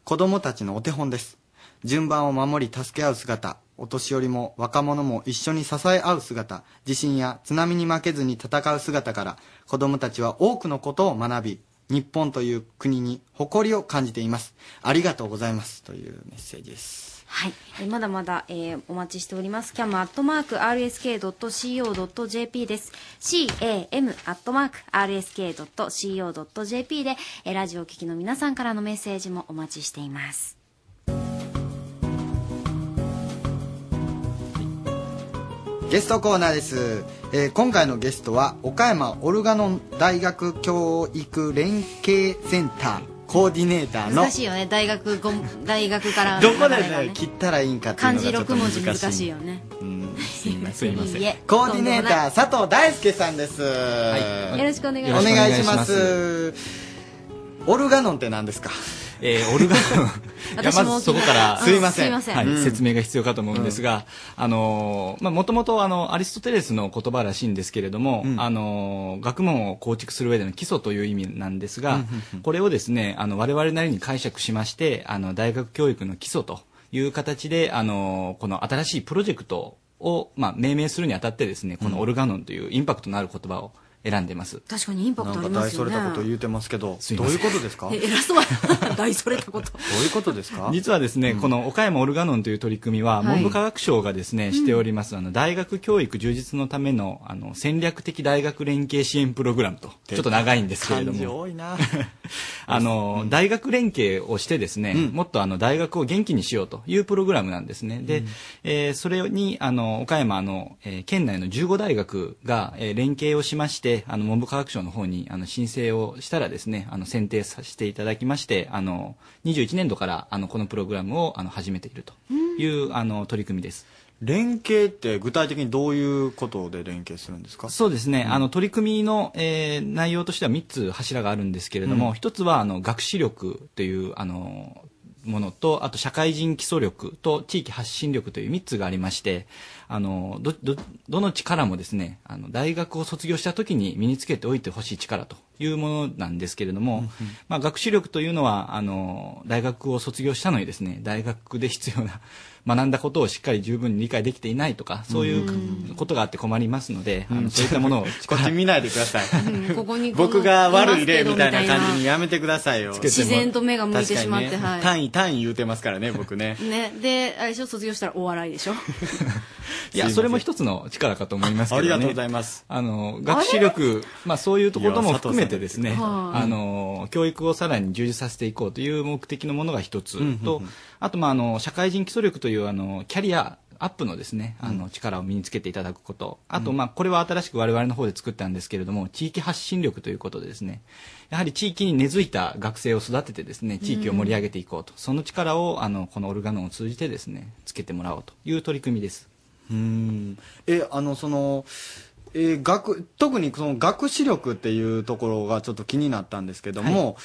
子供たちのお手本です。順番を守り助け合う姿、お年寄りも若者も一緒に支え合う姿、地震や津波に負けずに戦う姿から、子供たちは多くのことを学び、日本という国に誇りを感じています。ありがとうございます。というメッセージです。はい。まだまだ、お待ちしております。cam@rsk.co.jp です。cam@rsk.co.jp で、ラジオ聴きの皆さんからのメッセージもお待ちしています。ゲストコーナーです、今回のゲストは岡山オルガノン大学教育連携センターコーディネーターの、難しいよね、大学から、ね、どこで、ね、切ったらいいんかっていうのがちょっと難しい、漢字6文字難しいよね、うん、すいませんコーディネーター佐藤大輔さんです、はい、よろしくお願いします。お願いします。オルガノンって何ですか？オルガノンいやまずそこからすいません、はい、説明が必要かと思うんですが、もともとアリストテレスの言葉らしいんですけれども、学問を構築する上での基礎という意味なんですが、これをですね、我々なりに解釈しまして、大学教育の基礎という形でこの新しいプロジェクトを、命名するにあたってですね、このオルガノンというインパクトのある言葉を選んでます。確かにインパクトありますよね。なんか大それたこと言うてますけど、どういうことですか？偉そうな大それたこと。どういうことですか？実はですね、この岡山オルガノンという取り組みは、文部科学省がですね、しております大学教育充実のための戦略的大学連携支援プログラムと、ちょっと長いんですけれども、感じ多いな大学連携をしてですね、もっと大学を元気にしようというプログラムなんですね。で、それに岡山の県内の15大学が連携をしまして、文部科学省の方に申請をしたらですね、選定させていただきまして、21年度からこのプログラムを始めているという取り組みです。連携って具体的にどういうことで連携するんですか？そうですね、取り組みの、内容としては3つ柱があるんですけれども、1つは学習力というものと、あと社会人基礎力と地域発信力という3つがありまして、どの力もですね、大学を卒業した時に身につけておいてほしい力というものなんですけれども、まあ、学習力というのは大学を卒業したのにですね、大学で必要な学んだことをしっかり十分に理解できていないとか、そういうことがあって困りますので、そういったものをこっち見ないでください。僕が悪い例みたいな感じにやめてくださいよ。自然と目が向いてしまって、単位言うてますからね、僕ね。で、あれでしょ、卒業したらお笑いでしょ。いや、それも一つの力かと思いますけどね。ありがとうございます。学習力、まあそういうところも含めてですね、教育をさらに充実させていこうという目的のものが一つと、あとまあ社会人基礎力というキャリアアップのですね、力を身につけていただくこと。あと、まあ、これは新しく我々の方で作ったんですけれども、地域発信力ということでですね、やはり地域に根付いた学生を育ててですね、地域を盛り上げていこうと。その力を、このオルガノンを通じてですね、つけてもらおうという取り組みです。特にその学士力っていうところがちょっと気になったんですけども、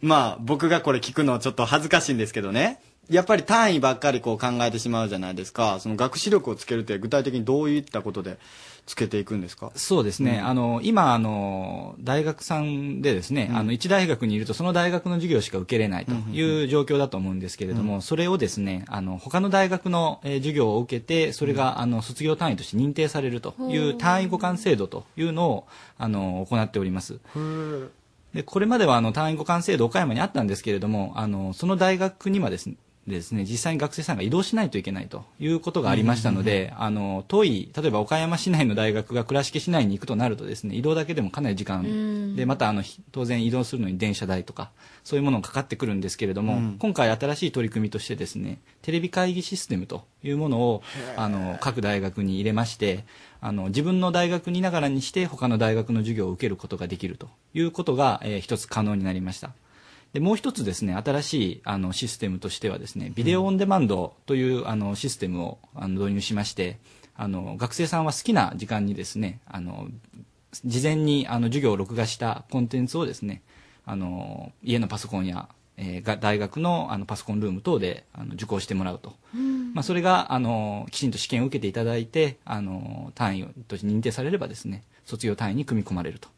まあ、僕がこれ聞くのはちょっと恥ずかしいんですけどね、やっぱり単位ばっかりこう考えてしまうじゃないですか。その学習力をつけるって具体的にどういったことでつけていくんですか？そうですね。今、大学さんでですね、一大学にいるとその大学の授業しか受けれないという状況だと思うんですけれども、それをですね、他の大学の授業を受けて、それが、卒業単位として認定されるという単位互換制度というのを、行っております。で、これまでは、単位互換制度岡山にあったんですけれども、その大学にはですね、実際に学生さんが移動しないといけないということがありましたので、遠い、例えば岡山市内の大学が倉敷市内に行くとなるとですね、移動だけでもかなり時間で、また当然移動するのに電車代とか、そういうものがかかってくるんですけれども、今回新しい取り組みとしてですね、テレビ会議システムというものを、各大学に入れまして、自分の大学にいながらにして、他の大学の授業を受けることができるということが、一つ可能になりました。で、もう一つですね、新しいシステムとしてはですね、ビデオオンデマンドというシステムを導入しまして、学生さんは好きな時間にですね、事前に授業を録画したコンテンツをですね、家のパソコンや、大学のパソコンルーム等で受講してもらうと。まあ、それがきちんと試験を受けていただいて、単位として認定されればですね、卒業単位に組み込まれると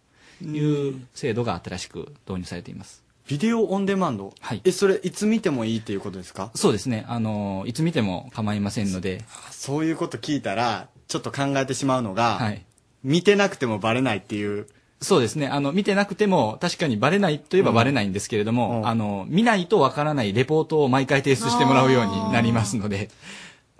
いう制度が新しく導入されています。ビデオオンデマンド、それいつ見てもいいっていうことですか？そうですね、いつ見ても構いませんので。そういうこと聞いたらちょっと考えてしまうのが、見てなくてもバレないっていう。そうですね、見てなくても確かにバレないといえばバレないんですけれども、見ないとわからないレポートを毎回提出してもらうようになりますので、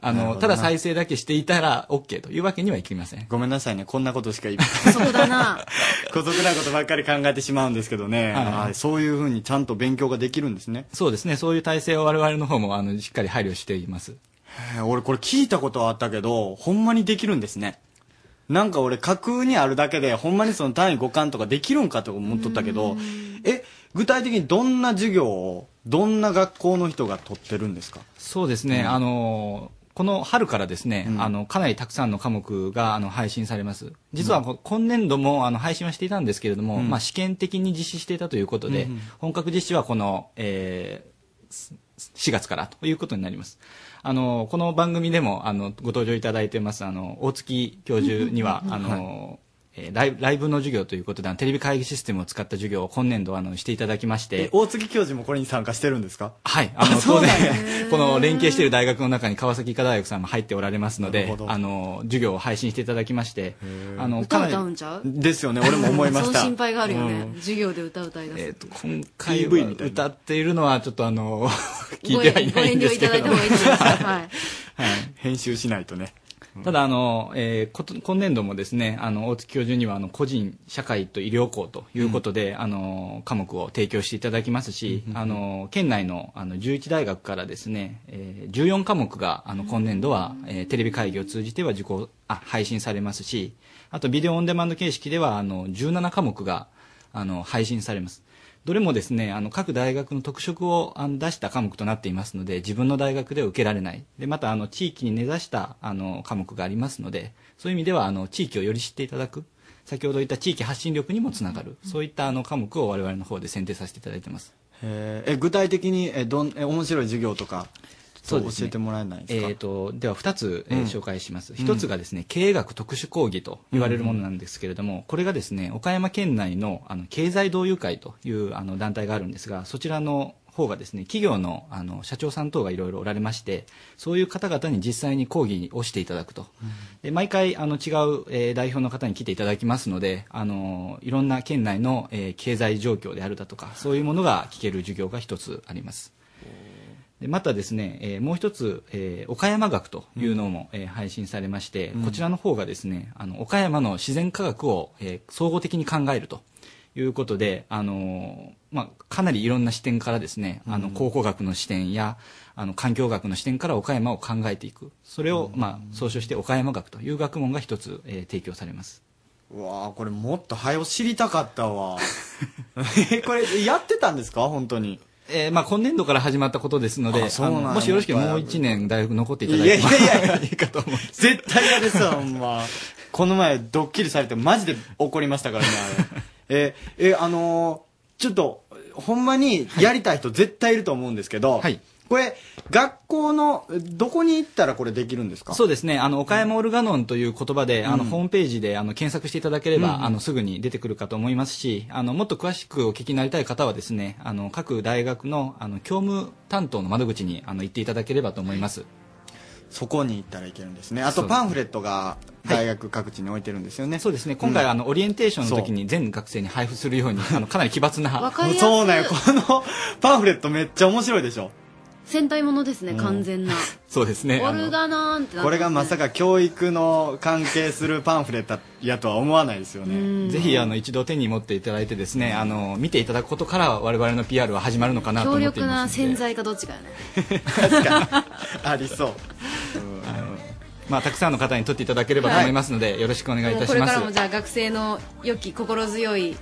ただ再生だけしていたら OK というわけにはいきません。ごめんなさいね、こんなことしか言いません。そうだな。孤独なことばっかり考えてしまうんですけどね。そういうふうにちゃんと勉強ができるんですね。そうですね、そういう体制を我々の方もしっかり配慮しています。俺これ聞いたことはあったけど、ほんまにできるんですね。なんか俺架空にあるだけで、ほんまにその単位互換とかできるんかと思っとったけど、具体的にどんな授業をどんな学校の人が取ってるんですか？そうですね、この春からですね、かなりたくさんの科目が配信されます。実は今年度も配信はしていたんですけれども、まあ試験的に実施していたということで、本格実施はこの、4月からということになります。この番組でもご登場いただいてます大月教授にはライブの授業ということで、テレビ会議システムを使った授業を今年度していただきまして。大槻教授もこれに参加してるんですか？はい、当然この連携している大学の中に川崎医科大学さんも入っておられますので、授業を配信していただきまして。歌歌うんちゃうですよね。俺も思いました。その心配があるよね、授業で歌い出す。今回歌っているのはちょっと聞いてはいないんですけど、ご遠慮いただいた方がいいです。編集しないとね。ただ今年度もですね、大月教授には個人社会と医療校ということで、科目を提供していただきますし、県内の11大学からですね、14科目が今年度はテレビ会議を通じては配信されますし、あとビデオオンデマンド形式では17科目が配信されます。どれもですね、各大学の特色を出した科目となっていますので、自分の大学では受けられない。で、また地域に根ざした科目がありますので、そういう意味では地域をより知っていただく、先ほど言った地域発信力にもつながる、そういった科目を我々の方で選定させていただいてます。具体的に面白い授業とか、そうですね、教えてもらえないですか。では2つ、紹介します。1つがですね、経営学特殊講義と言われるものなんですけれども、これがですね、岡山県内の経済同友会という団体があるんですが、そちらの方がですね、企業の社長さん等がいろいろおられまして、そういう方々に実際に講義をしていただくと、で毎回違う、代表の方に来ていただきますので、いろんな県内の、経済状況であるだとか、そういうものが聞ける授業が1つあります。またですね、もう一つ、岡山学というのも、配信されまして、こちらの方がですね、岡山の自然科学を、総合的に考えるということで、かなりいろんな視点からですね、考古学の視点や環境学の視点から岡山を考えていく、それを、総称して岡山学という学問が一つ、提供されます。うわー、これもっと早く知りたかったわこれやってたんですか、本当に。今年度から始まったことですので、もしよろしければもう1年大学残っていただいてもいいかと思う。絶対嫌ですよ、ほんま。この前ドッキリされてマジで怒りましたからね、あれ。ちょっと、ほんまにやりたい人絶対いると思うんですけど、はい、これ、学校のどこに行ったらこれできるんですか？そうですね、岡山オルガノンという言葉で、ホームページで検索していただければ、すぐに出てくるかと思いますし、もっと詳しくお聞きになりたい方はですね、各大学の教務担当の窓口に行っていただければと思います。そこに行ったらいけるんですね。あとパンフレットが大学各地に置いてるんですよね。そうですね。今回オリエンテーションの時に全学生に配布するように、かなり奇抜な。そうね、このパンフレットめっちゃ面白いでしょ。戦隊ものですね、完全な。そうですね。オルガノンって、これがまさか教育の関係するパンフレットやとは思わないですよね。ぜひ一度手に持っていただいてですね、見ていただくことから我々の PR は始まるのかなと思っています。強力な洗剤かどっちかよね。確かにありそう。たくさんの方に取っていただければと思いますので、よろしくお願いいたします。これからもじゃあ学生の良き心強い。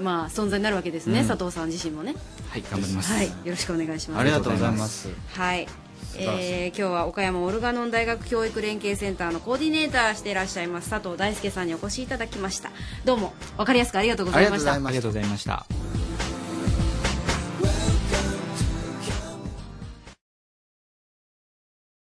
存在になるわけですね、佐藤さん自身もね。はい、頑張ります。はい、よろしくお願いします。ありがとうございます。はい、今日は岡山オルガノン大学教育連携センターのコーディネーターしていらっしゃいます佐藤大輔さんにお越しいただきました。どうもわかりやすくありがとうございました。ありがとうございました。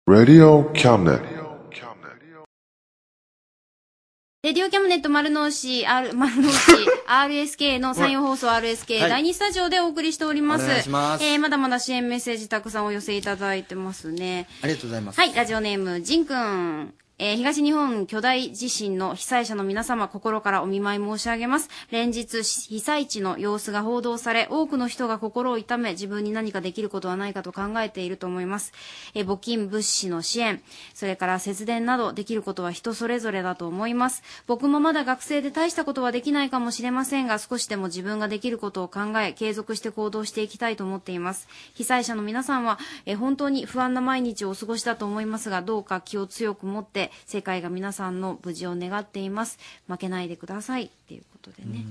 Radio Camnet。Radio Camnet 丸の内 RSK の山陽放送 RSK 第2スタジオでお送りしております。お願いします。まだまだ支援メッセージたくさんお寄せいただいてますね。ありがとうございます。はい、ラジオネーム、ジンくん。東日本巨大地震の被災者の皆様、心からお見舞い申し上げます。連日、被災地の様子が報道され、多くの人が心を痛め、自分に何かできることはないかと考えていると思います。募金物資の支援、それから節電など、できることは人それぞれだと思います。僕もまだ学生で大したことはできないかもしれませんが、少しでも自分ができることを考え、継続して行動していきたいと思っています。被災者の皆さんは、本当に不安な毎日をお過ごしだと思いますが、どうか気を強く持って、世界が皆さんの無事を願っています。負けないでくださいっていうことでね。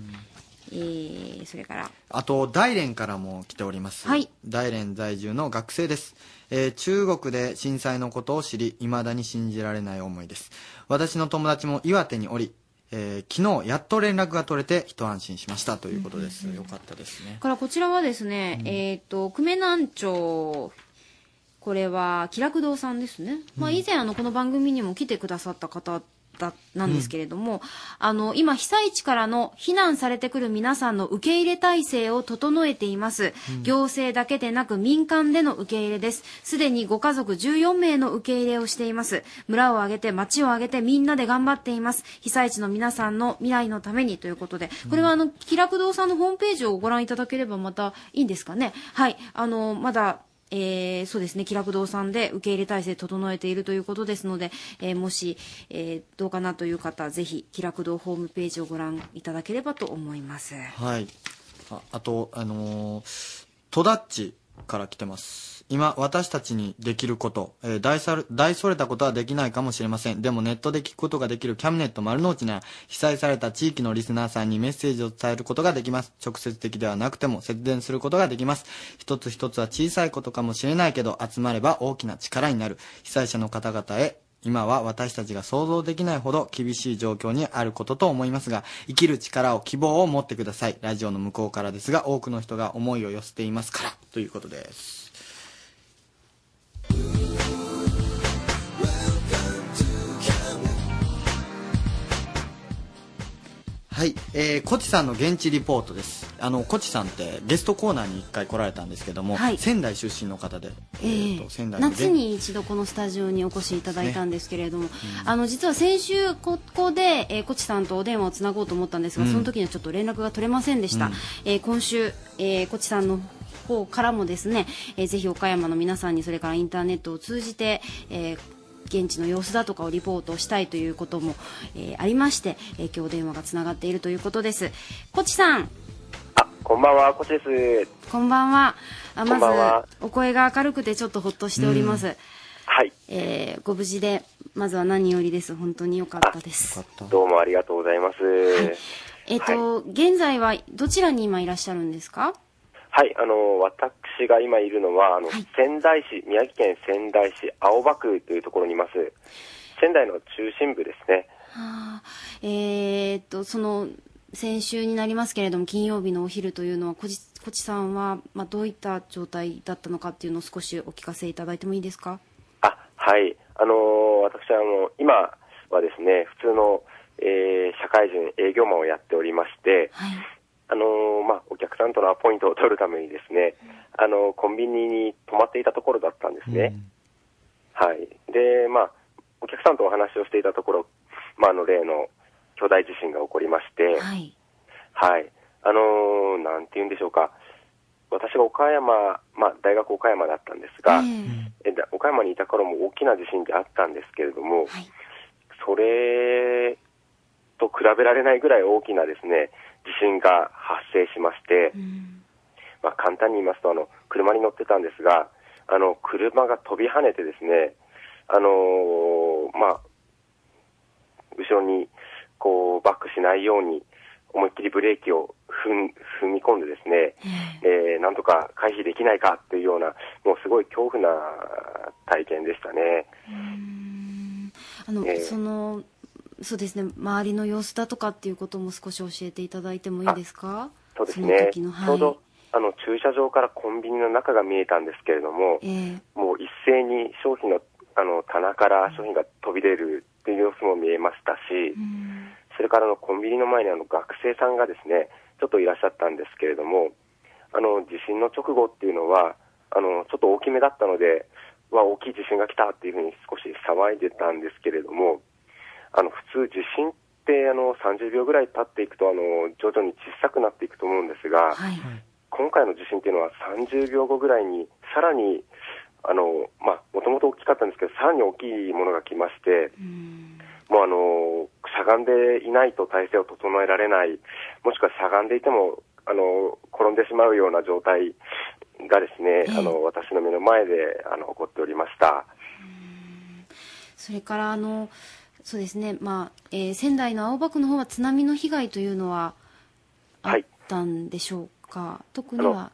それからあと大連からも来ております。はい、大連在住の学生です。中国で震災のことを知り、未だに信じられない思いです。私の友達も岩手におり、昨日やっと連絡が取れて一安心しましたということです。よかったですね。からこちらはですね、久米南町。これは気楽堂さんですね。以前この番組にも来てくださった方なんですけれども、今被災地からの避難されてくる皆さんの受け入れ体制を整えています。行政だけでなく民間での受け入れです。すでにご家族14名の受け入れをしています。村を挙げて町を挙げてみんなで頑張っています。被災地の皆さんの未来のためにということで、これは気楽堂さんのホームページをご覧いただければまたいいんですかね。はい、まだそうですね、気楽堂さんで受け入れ体制整えているということですので、もし、どうかなという方、ぜひ気楽堂ホームページをご覧いただければと思います。はい。 あと、トダッチから来てます。今私たちにできること、大それたことはできないかもしれません。でもネットで聞くことができるキャムネット丸の内なら、被災された地域のリスナーさんにメッセージを伝えることができます。直接的ではなくても節電することができます。一つ一つは小さいことかもしれないけど、集まれば大きな力になる。被災者の方々へ、今は私たちが想像できないほど厳しい状況にあることと思いますが、生きる力を、希望を持ってください。ラジオの向こうからですが、多くの人が思いを寄せていますから、ということです。はい、コチさんの現地リポートです。コチさんってゲストコーナーに1回来られたんですけども、はい、仙台出身の方で、仙台で夏に一度このスタジオにお越しいただいたんですけれども、ね、実は先週ここで、コチさんとお電話をつなごうと思ったんですが、その時にはちょっと連絡が取れませんでした、今週、コチさんの方からもですね、ぜひ岡山の皆さんに、それからインターネットを通じて、現地の様子だとかをリポートしたいということも、ありまして、今日電話がつながっているということです。コチさん、こんばんは。コチです。こんばんは。まずお声が明るくてちょっとほっとしております。はい、ご無事でまずは何よりです。本当に良かったです。どうもありがとうございます。はい。はい、現在はどちらに今いらっしゃるんですか？はい、私が今いるのははい、仙台市、宮城県仙台市青葉区というところにいます。仙台の中心部ですね。はあ、その先週になりますけれども、金曜日のお昼というのは、コチさんは、どういった状態だったのかっていうのを少しお聞かせいただいてもいいですか？はい。私は今はですね、普通の、社会人営業マンをやっておりまして、はい、お客さんとのアポイントを取るためにですね、コンビニに泊まっていたところだったんですね。はい。で、お客さんとお話をしていたところ、例の巨大地震が起こりまして、はい。はい。なんて言うんでしょうか。私が岡山、大学岡山だったんですが、岡山にいた頃も大きな地震ってあったんですけれども、はい、それと比べられないぐらい大きなですね、地震が発生しまして、簡単に言いますと、車に乗ってたんですが、車が飛び跳ねてですね、後ろにこうバックしないように思いっきりブレーキを踏み込んでですね、なんとか回避できないかというような、もうすごい恐怖な体験でしたね。そうですね、周りの様子だとかっていうことも少し教えていただいてもいいですか？そうですね、ちょうど駐車場からコンビニの中が見えたんですけれども、もう一斉に商品の、棚から商品が飛び出るっていう様子も見えましたし、それからコンビニの前に学生さんがですね、ちょっといらっしゃったんですけれども、地震の直後っていうのはちょっと大きめだったので、大きい地震が来たっていうふうに少し騒いでたんですけれども、普通地震って30秒ぐらい経っていくと徐々に小さくなっていくと思うんですが、はい、今回の地震っていうのは30秒後ぐらいにさらにもともと大きかったんですけど、さらに大きいものが来まして、もうしゃがんでいないと体勢を整えられない、もしくはしゃがんでいても転んでしまうような状態がですね、私の目の前で起こっておりました。それからそうですね、仙台の青葉区の方は津波の被害というのはあったんでしょうか？はい、特には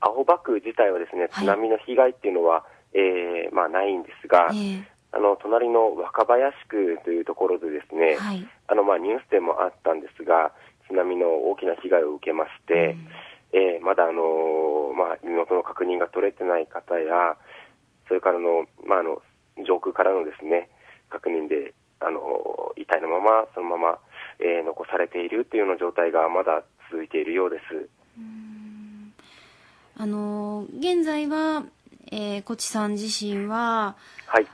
青葉区自体はですね、津波の被害っていうのは、ないんですが、隣の若林区というところでですね、はい、ニュースでもあったんですが、津波の大きな被害を受けまして、まだ身元の確認が取れてない方や、それから上空からのですね確認で遺体のままそのまま、残されているというような状態がまだ続いているようです。現在は、コチさん自身は、はい、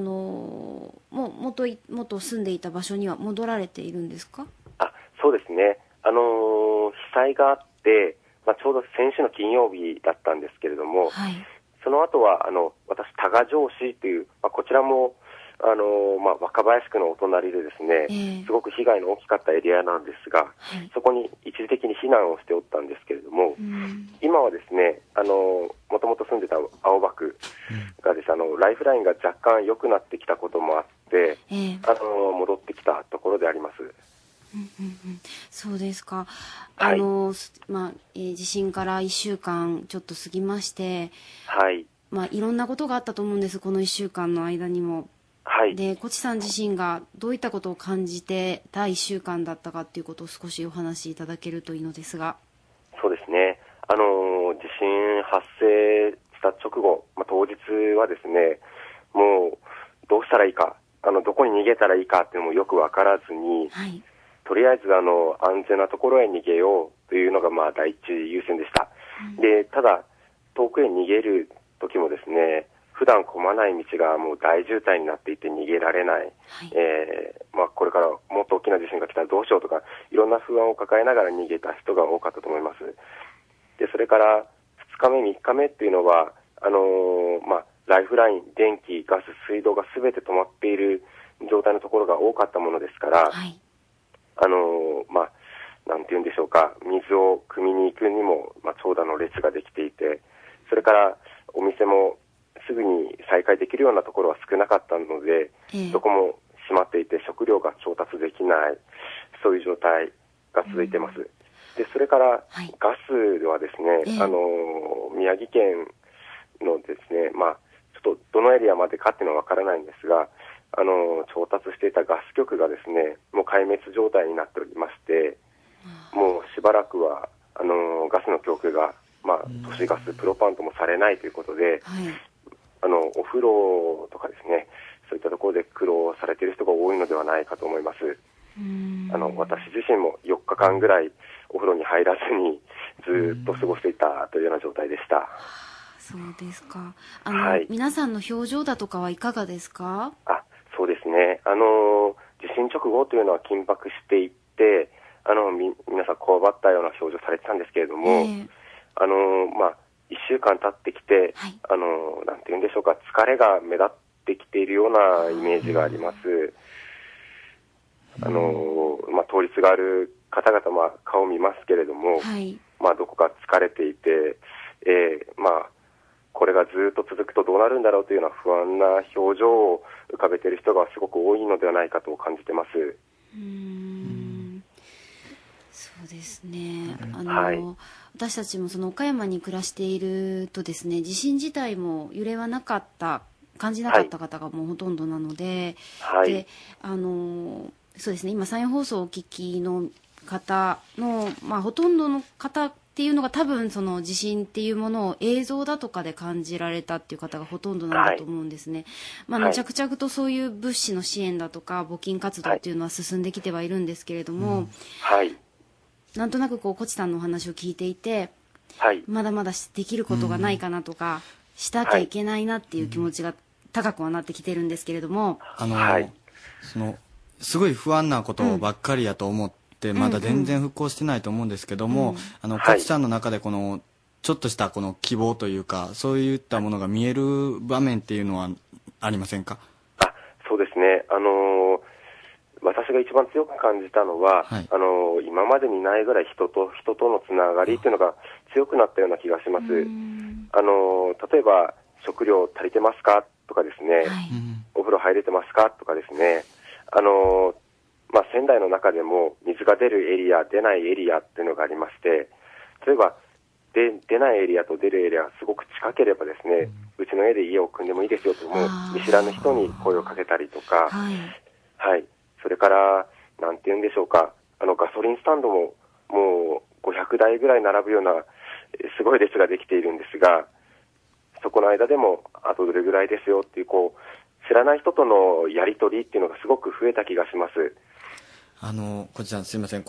もう元住んでいた場所には戻られているんですか？そうですね、被災があって、ちょうど先週の金曜日だったんですけれども、はい、その後は私多賀城市という、こちらも若林区のお隣でですね、すごく被害の大きかったエリアなんですが、はい、そこに一時的に避難をしておったんですけれども、今はですね、もともと住んでた青葉区がですね、ライフラインが若干良くなってきたこともあって、戻ってきたところであります。そうですか。地震から1週間ちょっと過ぎまして、はい。いろんなことがあったと思うんです、この1週間の間にも。はい。で、越智さん自身がどういったことを感じて、第1週間だったかということを少しお話しいただけるといいのですが。そうですね。地震発生した直後、当日はですね、もうどうしたらいいか、どこに逃げたらいいかっていうのもよくわからずに、はい。とりあえず安全なところへ逃げようというのが第一優先でした。で、ただ遠くへ逃げる時もですね、普段混まない道がもう大渋滞になっていて逃げられない。はい、これからもっと大きな地震が来たらどうしようとか、いろんな不安を抱えながら逃げた人が多かったと思います。で、それから2日目、3日目っていうのはライフライン、電気、ガス、水道が全て止まっている状態のところが多かったものですから。はい、なんて言うんでしょうか、水を汲みに行くにも、長蛇の列ができていて、それからお店もすぐに再開できるようなところは少なかったので、どこも閉まっていて食料が調達できない、そういう状態が続いています。で、それからガスではですね、宮城県のですね、ちょっとどのエリアまでかっていうのはわからないんですが、調達していたガス局がですね、もう壊滅状態になっておりまして、もうしばらくはガスの供給が、都市ガス、プロパンともされないということで、お風呂とかですね、そういったところで苦労されている人が多いのではないかと思います。私自身も4日間ぐらいお風呂に入らずにずっと過ごしていたというような状態でした。そうですか。はい、皆さんの表情だとかはいかがですか？そうですね。地震直後というのは緊迫していって、皆さんこわばったような表情されてたんですけれども、1週間経ってきて、はい、なんていうんでしょうか、疲れが目立ってきているようなイメージがあります。倒立がある方々も顔を見ますけれども、はい、どこか疲れていて、これがずっと続くとどうなるんだろうというような不安な表情を浮かべている人がすごく多いのではないかと感じてます。そうですね。はい、私たちもその岡山に暮らしているとですね、地震自体も揺れはなかった、感じなかった方がもうほとんどなので、はい、で、そうですね、今山陽放送をお聞きの方の、ほとんどの方っていうのが多分その地震っていうものを映像だとかで感じられたっていう方がほとんどなんだと思うんですね。着々とそういう物資の支援だとか募金活動っていうのは進んできてはいるんですけれども、なんとなく越智さんのお話を聞いていて、まだまだできることがないかなとか、しなきゃいけないなっていう気持ちが高くはなってきてるんですけれども、すごい不安なことばっかりやと思って、まだ全然復興してないと思うんですけども、越智さんの中でこのちょっとしたこの希望というか、そういったものが見える場面っていうのはありませんか？そうですね。私が一番強く感じたのは、今までにないぐらい人とのつながりっていうのが強くなったような気がします。例えば食料足りてますかとかですね、お風呂入れてますかとかですね、仙台の中でも水が出るエリア、出ないエリアっていうのがありまして、例えば出ないエリアと出るエリアがすごく近ければですね、うちの家で家を組んでもいいですよと、もう見知らぬ人に声をかけたりとか、それから、なんて言うんでしょうか、ガソリンスタンドももう500台ぐらい並ぶような、すごい列ができているんですが、そこの間でも、あとどれぐらいですよっていう、知らない人とのやり取りっていうのがすごく増えた気がします。こちらすいません。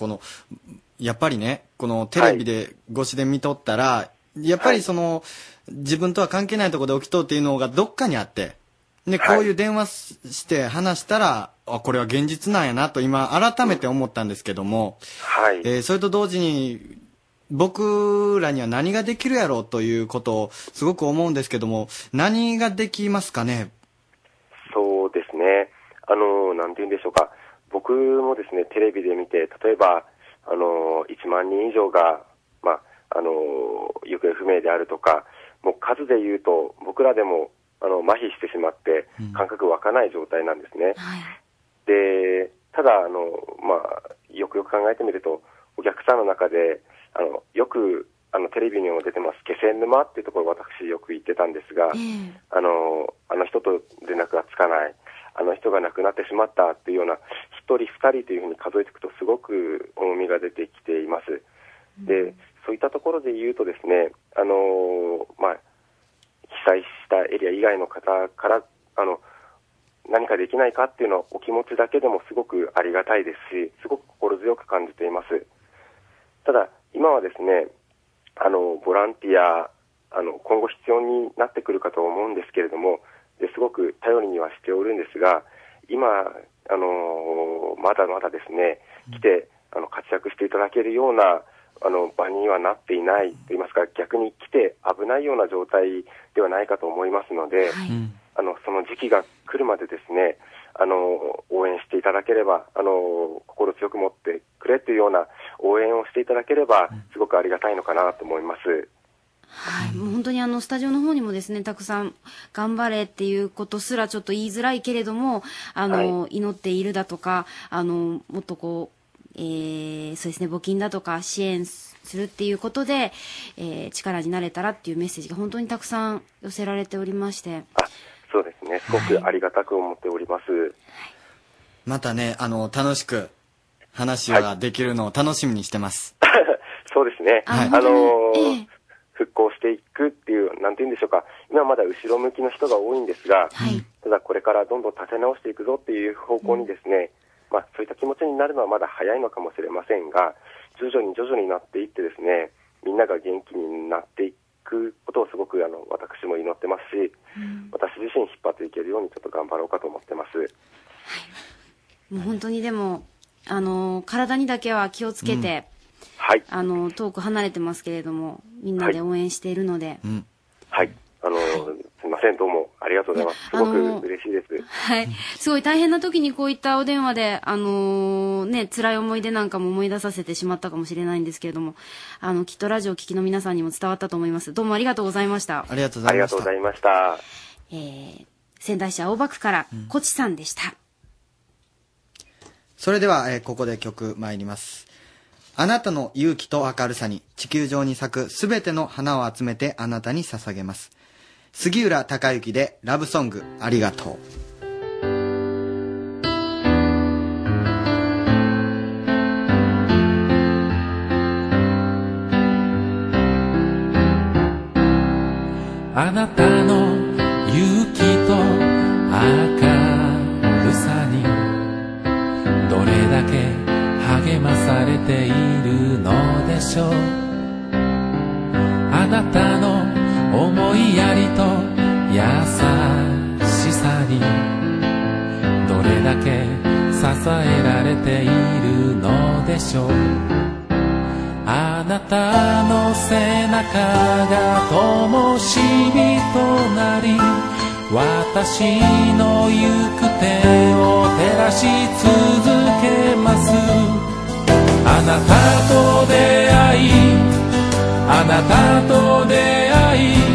やっぱりね、テレビで越しで見とったら、やっぱり自分とは関係ないところで起きとうっていうのがどっかにあって、で、こういう電話して話したら、これは現実なんやなと今改めて思ったんですけども、それと同時に、僕らには何ができるやろうということをすごく思うんですけども、何ができますかね。そうですね、なんて言うんでしょうか、僕もですね、テレビで見て、例えば1万人以上が、まあ、行方不明であるとか、もう数で言うと僕らでも麻痺してしまって感覚湧かない状態なんですね、はい、でただまあ、よくよく考えてみると、お客さんの中でよくテレビにも出てます気仙沼っていうところを私よく行ってたんですが、あの人と連絡がつかない、あの人が亡くなってしまったっていうような、1人2人というふうに数えていくとすごく重みが出てきています。でそういったところで言うとですね、まあ、被災したエリア以外の方から何かできないかっていうのはお気持ちだけでもすごくありがたいですし、すごく心強く感じています。ただ今はですね、ボランティア今後必要になってくるかと思うんですけれども、ですごく頼りにはしておるんですが、今まだまだですね、来て活躍していただけるような場にはなっていないと言いますか、逆に来て危ないような状態ではないかと思いますので、はい、その時期が来るまでですね、応援していただければ、心強く持ってくれというような応援をしていただければすごくありがたいのかなと思います。はい、もう本当にスタジオの方にもですね、たくさん頑張れっていうことすらちょっと言いづらいけれども、はい、祈っているだとか、もっとこうそうですね、募金だとか支援するっていうことで、力になれたらっていうメッセージが本当にたくさん寄せられておりまして、そうですね、すごくありがたく思っております、はい、またね、楽しく話ができるのを楽しみにしてます、はい、そうですね、はい、復興していくっていう、なんて言うんでしょうか、今まだ後ろ向きの人が多いんですが、はい、ただこれからどんどん立て直していくぞっていう方向にですね、まあ、そういった気持ちになるのはまだ早いのかもしれませんが、徐々に徐々になっていってですね、みんなが元気になっていくことをすごく私も祈ってますし、私自身引っ張っていけるようにちょっと頑張ろうかと思ってます、はい、もう本当にでも体にだけは気をつけて、はい、遠く離れてますけれどもみんなで応援しているので、はい、はい、すみません、どうもありがとうございます。すごく嬉しいです。はい、すごい大変な時にこういったお電話でね、辛い思い出なんかも思い出させてしまったかもしれないんですけれども、きっとラジオ聴きの皆さんにも伝わったと思います。どうもありがとうございました。ありがとうございました。ありがとうございました。仙台市青葉区からコチさんでした、それでは、ここで曲参ります。あなたの勇気と明るさに、地球上に咲くすべての花を集めてあなたに捧げます。杉浦隆之でラブソングありがとう。あなたの勇気と明るさにどれだけ励まされているのでしょう。あなたの思いやりと優しさにどれだけ支えられているのでしょう。あなたの背中が灯火となり、私の行く手を照らし続けます。あなたと出会い、あなたと出会い、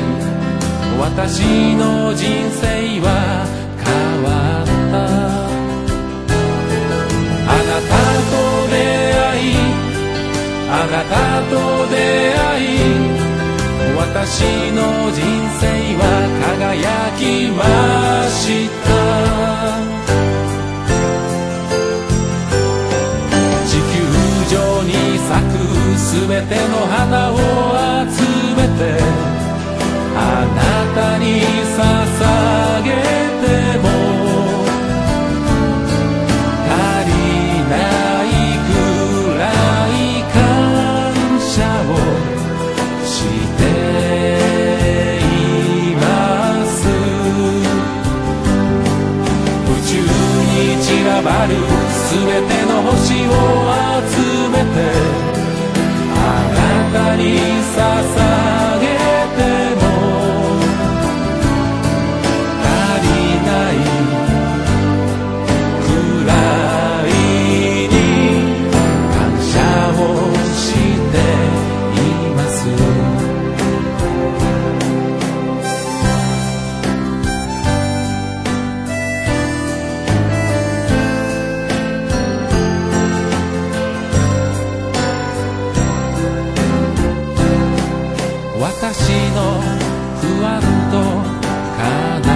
私の人生は変わった。あなたと出会い、あなたと出会い、私の人生は輝きました。地球上に咲くすべての花を集めてあなたに捧げても足りないくらい感謝をしています。「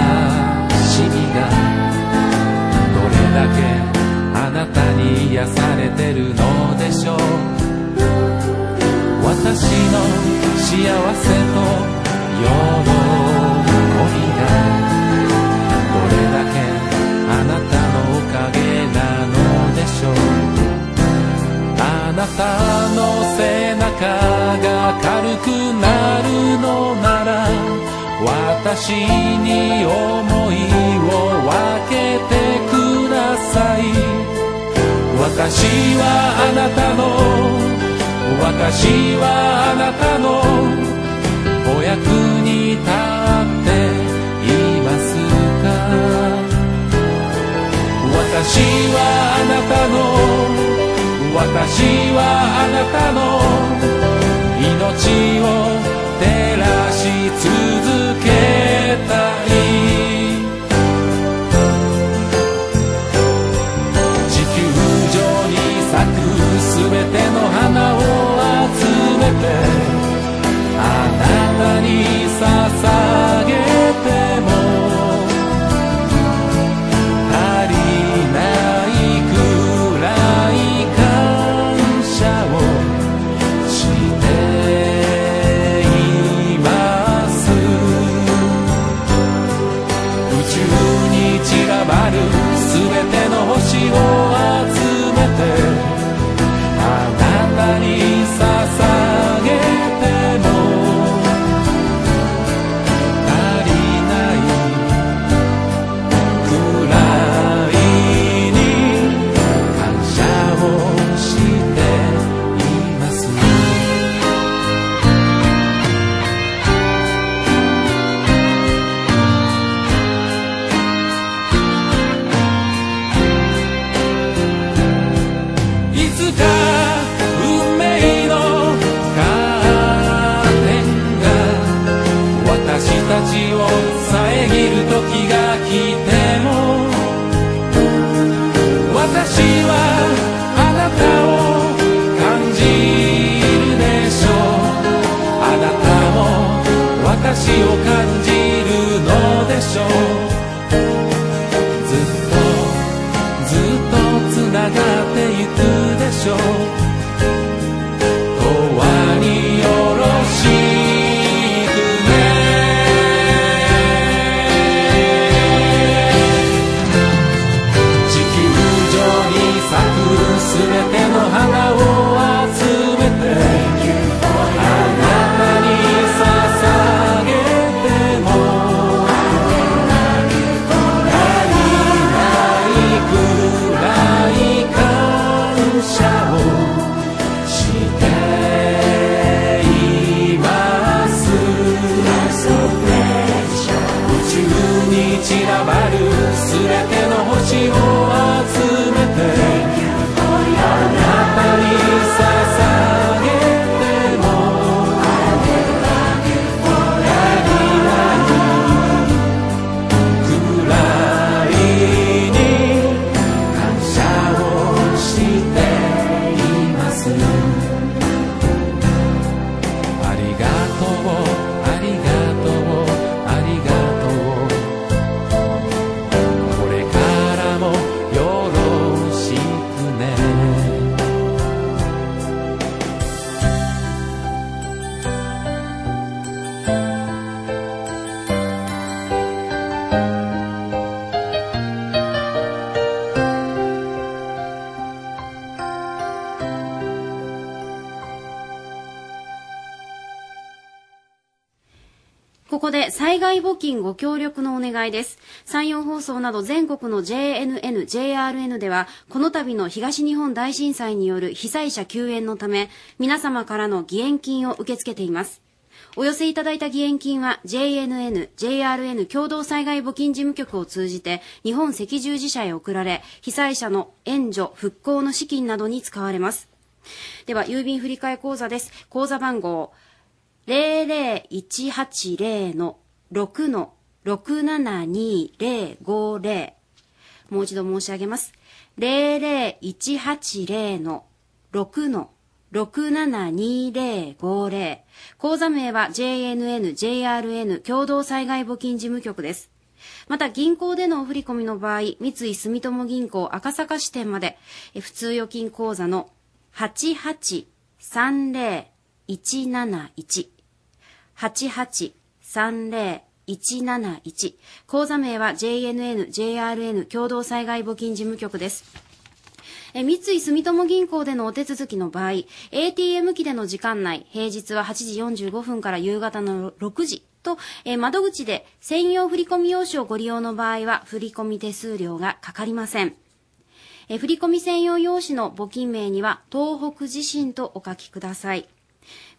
幸せとここで災害募金ご協力のお願いです。山陽放送など全国の JNN、JRN ではこの度の東日本大震災による被災者救援のため皆様からの義援金を受け付けています。お寄せいただいた義援金は JNN、JRN 共同災害募金事務局を通じて日本赤十字社へ送られ、被災者の援助・復興の資金などに使われます。では郵便振替口座です。口座番号00180-6-672050、もう一度申し上げます。00180-6-672050、口座名は JNN、JRN 共同災害募金事務局です。また銀行でのお振り込みの場合、三井住友銀行赤坂支店まで普通預金口座の8830171、8830171、口座名は JNN、JRN 共同災害募金事務局です。三井住友銀行でのお手続きの場合、ATM 機での時間内、平日は8時45分から夕方の6時と、窓口で専用振込用紙をご利用の場合は、振込手数料がかかりません。振込専用用紙の募金名には、東北地震とお書きください。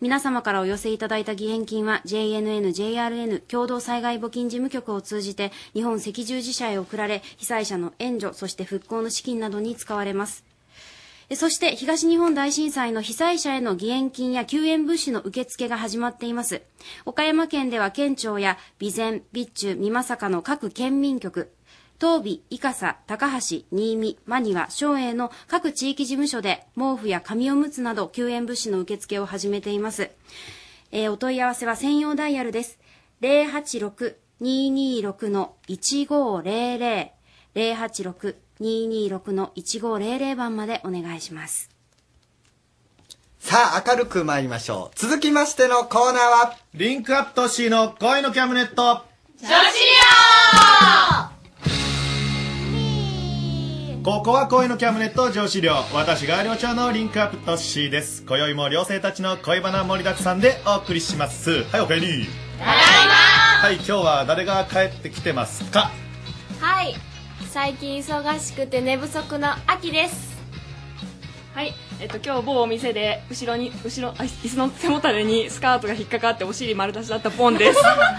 皆様からお寄せいただいた義援金は JNN、JRN 共同災害募金事務局を通じて日本赤十字社へ送られ、被災者の援助、そして復興の資金などに使われます。そして東日本大震災の被災者への義援金や救援物資の受付が始まっています。岡山県では県庁や備前、備中、美作の各県民局、東美、伊笠、高橋、新見、真庭、松栄の各地域事務所で毛布や紙おむつなど救援物資の受付を始めています。お問い合わせは専用ダイヤルです。086-226-1500、086-226-1500 番までお願いします。さあ、明るく参りましょう。続きましてのコーナーは、リンクアップトッシーの声のキャムネット。女子寮。ここは恋のキャムネット上司寮、私が寮長のリンクアップトッシーです。今宵も寮生たちの恋バナ盛りだくさんでお送りします。はい、おかえり。ただいま。はい、今日は誰が帰ってきてますか？はい、最近忙しくて寝不足の秋です。はい、今日某お店で後ろ椅子の背もたれにスカートが引っかかってお尻丸出しだったポンです。は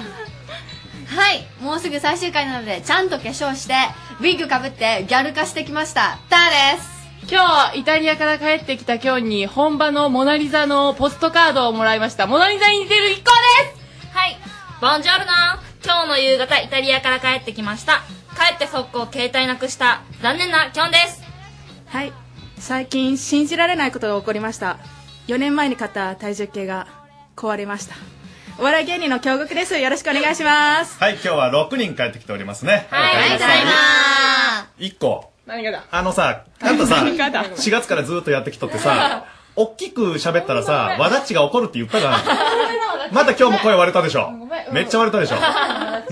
い、もうすぐ最終回なのでちゃんと化粧してウィッグかぶってギャル化してきました。ターです。今日はイタリアから帰ってきた今日に本場のモナリザのポストカードをもらいました。モナリザに似てる一行です。はい、ボンジョルノ。今日の夕方イタリアから帰ってきました。帰って速攻携帯なくした。残念なきょんです。はい、最近信じられないことが起こりました。4年前に買った体重計が壊れました。お笑い芸人の京極です。よろしくお願いします。はい、今日は6人帰ってきておりますね。はい、ありがとうございます。1個何がだ、あのさ、あんたさ、4月からずっとやってきとってさ、おっきく喋ったらさ、わだっちが怒るって言ったじゃん。また今日も声割れたでしょ。めっちゃ割れたでしょ。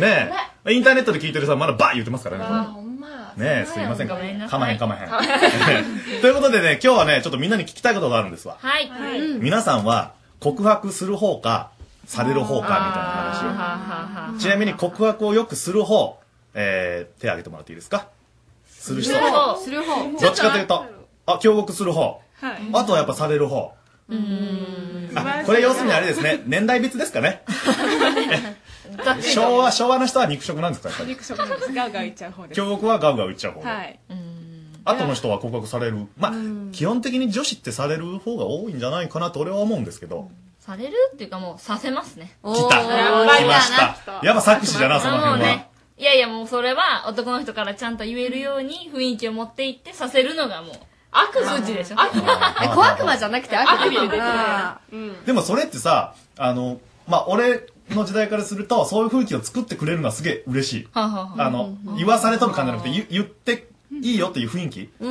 ねえ、インターネットで聞いてるさ、まだバー言ってますからね。あ、ほんまねえ、すいません、かまへんかまへん。ということでね、今日はね、ちょっとみんなに聞きたいことがあるんですわ。はい、皆さんは告白する方かされる方かみたいな話を。ちなみに告白をよくする方、手挙げてもらっていいですか？する人。する方。どっちかというと、あ、強国する方。はい。あとはやっぱされる方。あ、これ要するにあれですね、年代別ですかね。昭和の人は肉食なんですか？肉食なんです。ガウガウいっちゃう方です。強国はガウガウいっちゃう方。はい。あとの人は告白される。まあ、基本的に女子ってされる方が多いんじゃないかなと俺は思うんですけど。されるっていうかもうさせますね。来た。来ました。やっぱ作詞だな、その辺は。いやいや、もうそれは男の人からちゃんと言えるように雰囲気を持っていってさせるのがもう悪数字でしょ。小悪魔じゃなくて悪魔だ。でもそれってさ、まあ俺の時代からするとそういう雰囲気を作ってくれるのはすげえ嬉しい。言わされとる感じじゃなくて言っていいよっていう雰囲気。で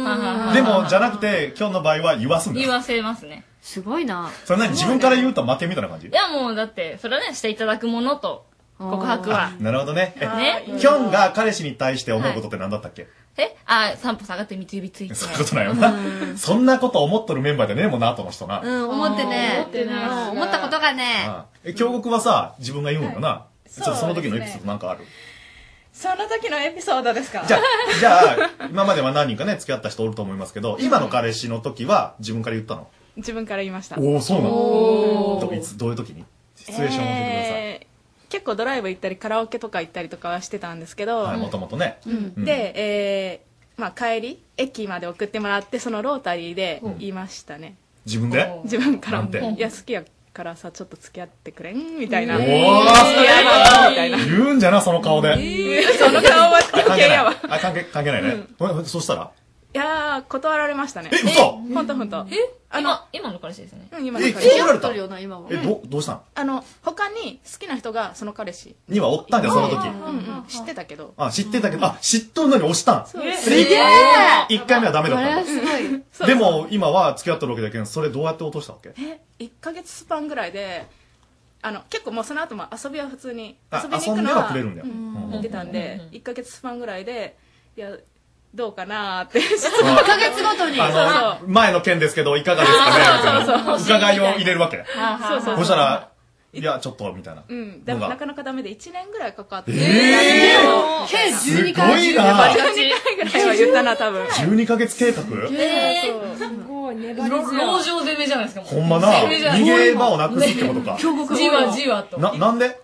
もじゃなくて今日の場合は言わすんだ。言わせますね。すごいな。それ何、自分から言うと負けみたいな感じ？いや、もうだってそれはね、していただくものと告白は。なるほどね。キョンが彼氏に対して思うことって何だったっけ？あ、3歩下がって三つ指ついて。そういうことないよな。そんなこと思っとるメンバーでねえもんな、との人な。うん、思ってね。思ったことがね。京極はさ、自分が言うんよな。ちょっとその時のエピソードなんかある？その時のエピソードですか？じゃあ今までは何人かね付き合った人おると思いますけど、今の彼氏の時は自分から言ったの？自分から言いました。おお、そうなの。どういう時にシチュエーションを教えてください。結構ドライブ行ったりカラオケとか行ったりとかはしてたんですけど、はい、もともとね、うん、で、まあ、帰り駅まで送ってもらって、そのロータリーで言いましたね、うん、自分で自分からなんて、いや好きやからさちょっと付き合ってくれんみたいな。おー、いやみたいな言うんじゃな、その顔で、その顔は関係やわ。関係ないね、うん、そうしたらいや断られましたね。え、嘘？ほんと。今の彼氏ですね。うん、今の彼氏。断られたよな、今は。どうしたん？他に好きな人がその彼氏にはおったんだよ、その時。知ってたけど。あ、知っとるのに押したん。すげえ。1回目はダメだったんだ。すごい。でも今は付き合ってるわけだけど、それどうやって落としたわけ？1ヶ月スパンぐらいで、結構もうその後も遊びは普通に遊びに行くのは行ってたんで、1ヶ月スパンぐらいで、いやどうかなーって1ヶ月ごとに前の件ですけどいかがですかね、伺いを入れるわけ。そしたらいやちょっとみたいな、でもなかなかダメで1年ぐらいかかって、計12ヶ月ぐらいは言ったな、多分12ヶ月計画。すごい粘り強い籠城攻めじゃないですか。ほんまな、逃げ場をなくすってことか。じわじわと。なんで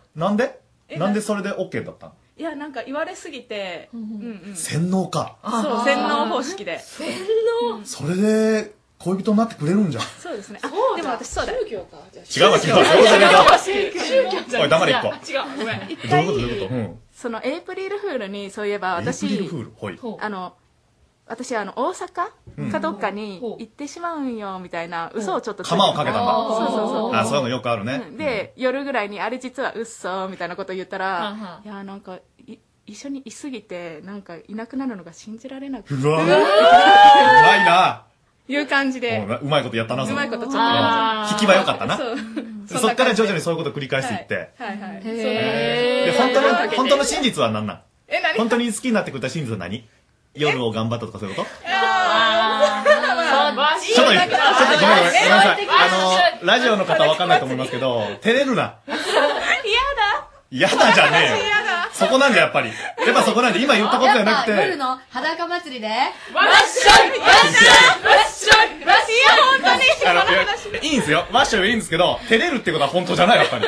それで OK だったの？いや、なんか言われすぎて、洗脳か。そう、洗脳方式で。洗脳。それで恋人になってくれるんじゃん。そうですね。あ、でも私そうだ。宗教か。違う。おい、黙れ一個。違う。ごめん。どういうこと。そのエイプリルフールに、そういえば私、私大阪かどっかに行ってしまうんよみたいな嘘をちょっと釜をかけたんだ。そうあ、そういうのよくあるね。で、夜ぐらいにあれ実は嘘みたいなこと言ったら、いやなんか一緒にいすぎてなんかいなくなるのが信じられなくて、うわうまいないう感じで、うまいことやったな。うまいことちょっと引きは良かったな。そっから徐々にそういうこと繰り返していって、で本当の真実は何なん？本当に好きになってくれた真実は何？夜を頑張ったとかそういうこと？ちょっとごめんなさい。ラジオの方わかんないと思いますけど、照れるな。嫌だじゃねえよ。そこなんだ、やっぱそこなんで、今言ったことじゃなくて。夜の裸祭りで。わっしょい。本当に。いいんですよ。わっしょいいいんですけど、照れるってことは本当じゃない、やっぱり。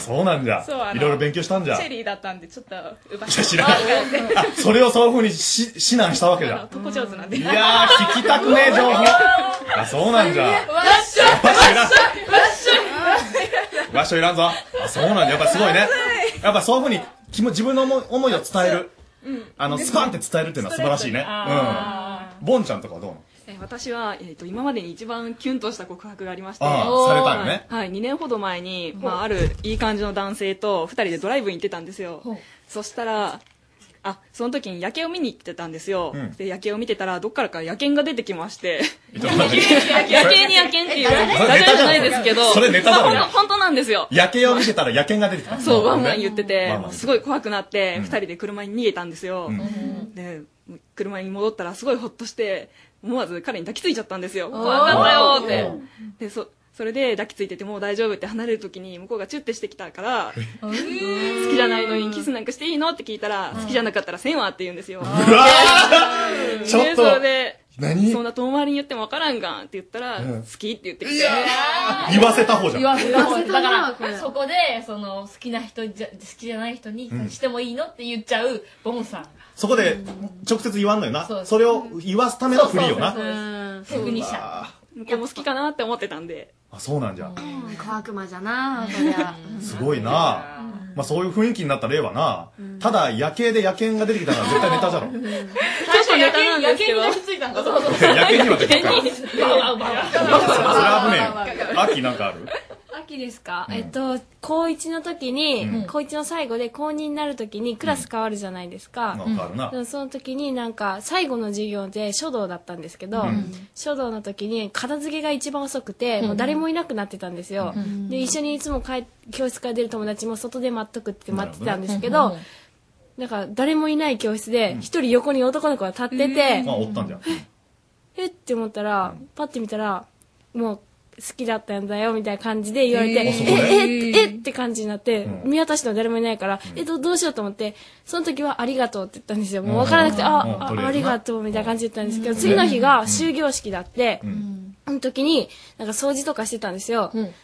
そうなんじゃ。いろいろ勉強したんじゃ。チェリーだったんで、ちょっと、知らん。それをそういうふうに指南したわけじゃ。男上手なんで。いやー、聞きたくねえ情報。そうなんじゃ。わっしょいらんぞ。そうなんじゃ。やっぱすごいね。やっぱそういうふうに、自分の思いを伝える。スパンって伝えるっていうのは素晴らしいね。ボンちゃんとかはどうなの？私は、今までに一番キュンとした告白がありまして、されたよね。はい、2年ほど前に、あるいい感じの男性と2人でドライブに行ってたんですよ。そしたら、その時に夜景を見に行ってたんですよ。で、夜景を見てたら、どっからか野犬が出てきまして、野犬っていう、例えじゃないですけど、それネタだよね。本当なんですよ。夜景を見てたら野犬が出てきた。そう、ワンワン言ってて、すごい怖くなって、2人で車に逃げたんですよ。で、車に戻ったら、すごいほっとして、思わず彼に抱きついちゃったんですよ。怖かったよって。で、それで抱きついててもう大丈夫って離れる時に向こうがチュッてしてきたから、好きじゃないのにキスなんかしていいのって聞いたら、好きじゃなかったらせんわって言うんですよ。うわー！ちょっと。それで、そんな遠回りに言ってもわからんがんって言ったら、好きって言ってきて。言わせた方じゃん。だから、そこで、好きな人、好きじゃない人にしてもいいのって言っちゃう、ボンさん。そこで直接言わんのよな。それを言わすためのフリよな。テクニシャン。向こうも好きかなって思ってたんで。そうなんじゃ。小悪魔じゃな。すごいな。まあそういう雰囲気になった例はな。ただ夜景で野犬が出てきたら絶対ネタじゃろ。確かにネタなんですけど。野犬についたんだ。野犬には出てきた。それは危ねえ。秋なんかある？秋ですか。高1の時に、高1の最後で高2になる時にクラス変わるじゃないですか。その時になんか最後の授業で書道だったんですけど、書道の時に片付けが一番遅くて、もう誰もいなくなってたんですよ。で、一緒にいつも教室から出る友達も外で待っとくって待ってたんですけど、なんか誰もいない教室で一人横に男の子が立ってて、えって思ったら、パッて見たら、もう好きだったんだよみたいな感じで言われて、えって感じになって、うん、見渡しても誰もいないから、うん、どうしようと思って、その時はありがとうって言ったんですよ。もう分からなくて、うん、ありがとうみたいな感じで言ったんですけど、次の日が終業式だって、うん、その時に、なんか掃除とかしてたんですよ。うん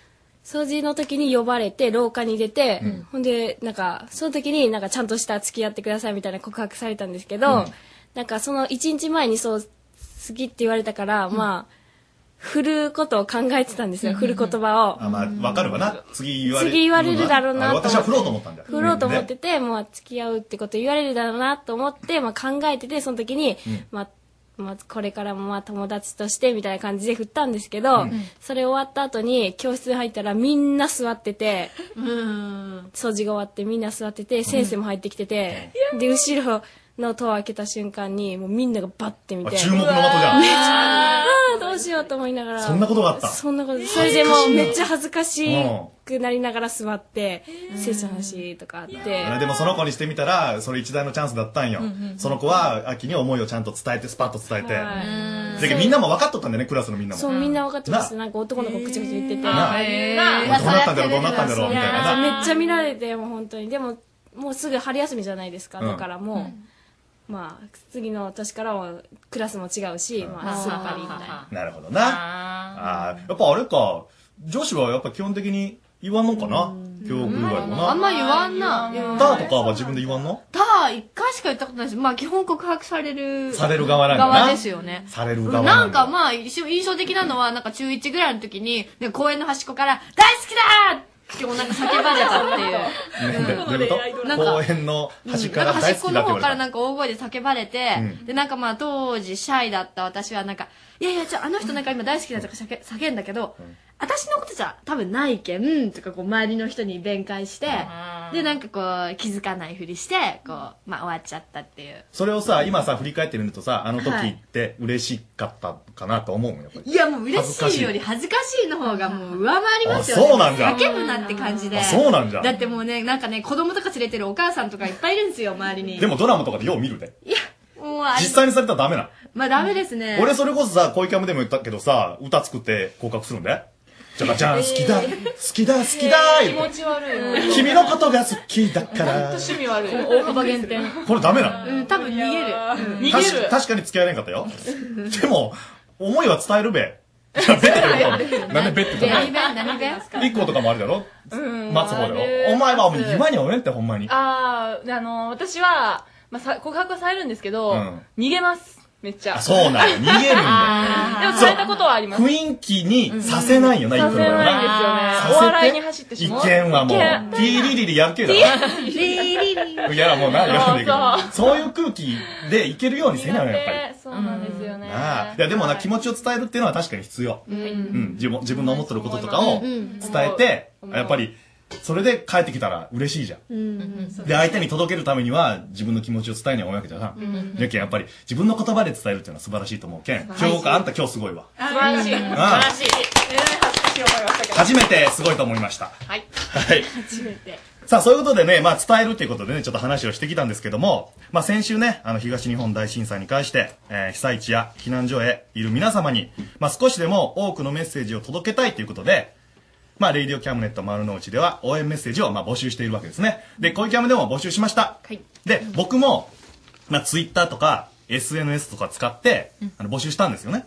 掃除の時に呼ばれて廊下に出て、うん、ほんでなんかその時になんかちゃんとした付き合ってくださいみたいな告白されたんですけど、うん、なんかその1日前にそう好きって言われたから、うん、まあ振ることを考えてたんですよ、うん、振る言葉を。あ、まあわかるわな。次言われるだろうなと。私は振ろうと思ったんだよ。振ろうと思ってて、もう付き合うってこと言われるだろうなと思って、まあ考えててその時に、うん、まあ、これからもまあ友達としてみたいな感じで振ったんですけど、うん、それ終わった後に教室入ったらみんな座ってて、うん、掃除が終わってみんな座ってて、うん、先生も入ってきてて、うん、で後ろの戸を開けた瞬間にもうみんながバッて見て、注目の的じゃん。めっちゃどうしようと思いながら、そんなことがあった。それでもうめっちゃ恥ずかしくなりながら座って、聖書の話とかあって。でもその子にしてみたら、それ一大のチャンスだったんよ。うんうん、その子は秋に思いをちゃんと伝えて、スパッと伝えて。でみんなも分かっとったんだよね、クラスのみんなも。そう、みんな分かっとったし、なんか男の子口々言ってて。どうなったんだろうみたいな。めっちゃ見られて、もう本当に。でも、もうすぐ春休みじゃないですか。だからもう。うんまあ、次の年からはクラスも違うし、うん、まあ、スーパーリーみたいな。なるほどな。ああ、やっぱあれか、女子はやっぱ基本的に言わんのかな教育以外もな。あんま言わんな。ターとかは自分で言わんのター一回しか言ったことないし、まあ基本告白される側なんだな。側ですよね。される側なんかまあ、印象的なのは、なんか中1ぐらいの時に、公園の端っこから、大好きだ今日なんか叫ばれたっていう。公園の端から大好きだって言われた。端っこの方からなんか大声で叫ばれて、うん、でなんかまあ当時シャイだった私はなんか、いやいや、あの人なんか今大好きだとか叫んだけど、うん、私のことじゃ多分ないけん、とかこう周りの人に弁解して、うん、でなんかこう気づかないふりして、こう、まあ終わっちゃったっていう。それをさ、今さ振り返ってみるとさ、あの時って嬉しかったかなと思うのよ。いやもう嬉しいより恥ずかしいの方がもう上回りますよね。そうなんだ。叫ぶなって感じで。そうなんじゃ。だってもうね、なんかね、子供とか連れてるお母さんとかいっぱいいるんですよ、周りに。でもドラマとかでよう見るで。いや。実際にされたらダメな。まあダメですね。俺それこそさ、恋キャムでも言ったけどさ、歌作って告白するんで。じゃがちゃん、好きだ気持ち悪い。君のことが好きだから。ほんと趣味悪い。大幅減点。これダメな。うん、多分逃げる。確かに付き合えなかったよ。でも、思いは伝えるべ。いや、ベッてくる。なんでベッてくるの？一個とかもあるだろ？待つ方だろ。お前は今におめってほんまに。あー、私は、まあ、告白はされるんですけど、逃げます。めっちゃ。あ、そうなの。逃げるんだよ。でも、されたことはあります。雰囲気にさせないよな、させないんですよね。お笑いに走ってしまう。意見はもう、ティーリリリ野球だな。ティーリリリ。いや、もうな、やるんだけど。そういう空気でいけるようにせなよ、やっぱり。そうなんですよね。いや、でもな、気持ちを伝えるっていうのは確かに必要。うん。自分の思ってることとかを伝えて、やっぱり、それで帰ってきたら嬉しいじゃん。で、相手に届けるためには自分の気持ちを伝えにはおいわけじゃな。じゃけん、やっぱり自分の言葉で伝えるっていうのは素晴らしいと思うけん。今日あんた今日すごいわ。素晴らしい。素晴らしい。初めてすごいと思いました。はい。はい。初めて。さあ、そういうことでね、まあ伝えるということでね、ちょっと話をしてきたんですけども、まあ先週ね、東日本大震災に関して、被災地や避難所へいる皆様に、まあ少しでも多くのメッセージを届けたいということで、まあ、Radio Camnet 丸の内では応援メッセージをまあ募集しているわけですね。で、恋キャムでも募集しました。はい、で、僕も、まあ、Twitter とか SNS とか使って、募集したんですよね。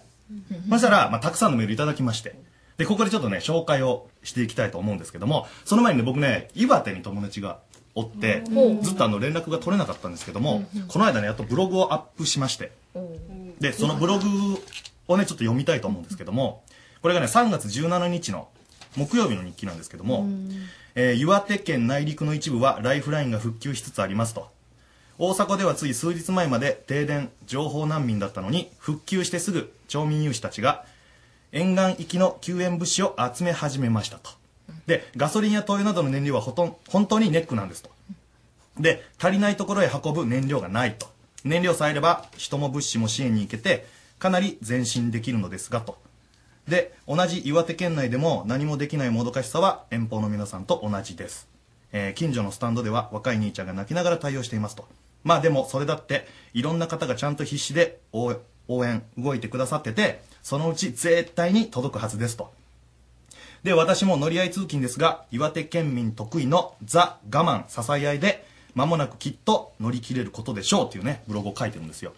そしたら、まあ、たくさんのメールいただきまして。で、ここでちょっとね、紹介をしていきたいと思うんですけども、その前にね、僕ね、岩手に友達がおって、ずっと連絡が取れなかったんですけども、この間ね、やっとブログをアップしまして。で、そのブログをね、ちょっと読みたいと思うんですけども、これがね、3月17日の、木曜日の日記なんですけども、岩手県内陸の一部はライフラインが復旧しつつありますと。大阪ではつい数日前まで停電、情報難民だったのに、復旧してすぐ町民有志たちが沿岸行きの救援物資を集め始めましたと。で、ガソリンや灯油などの燃料は本当にネックなんですと。で、足りないところへ運ぶ燃料がないと。燃料さえあれば人も物資も支援に行けて、かなり前進できるのですがと。で、同じ岩手県内でも何もできないもどかしさは遠方の皆さんと同じです。近所のスタンドでは若い兄ちゃんが泣きながら対応していますと。まあでもそれだっていろんな方がちゃんと必死で応援、動いてくださってて、そのうち絶対に届くはずですと。で、私も乗り合い通勤ですが、岩手県民得意のザ・我慢、支え合いで、間もなくきっと乗り切れることでしょうっていうね、ブログを書いてるんですよ。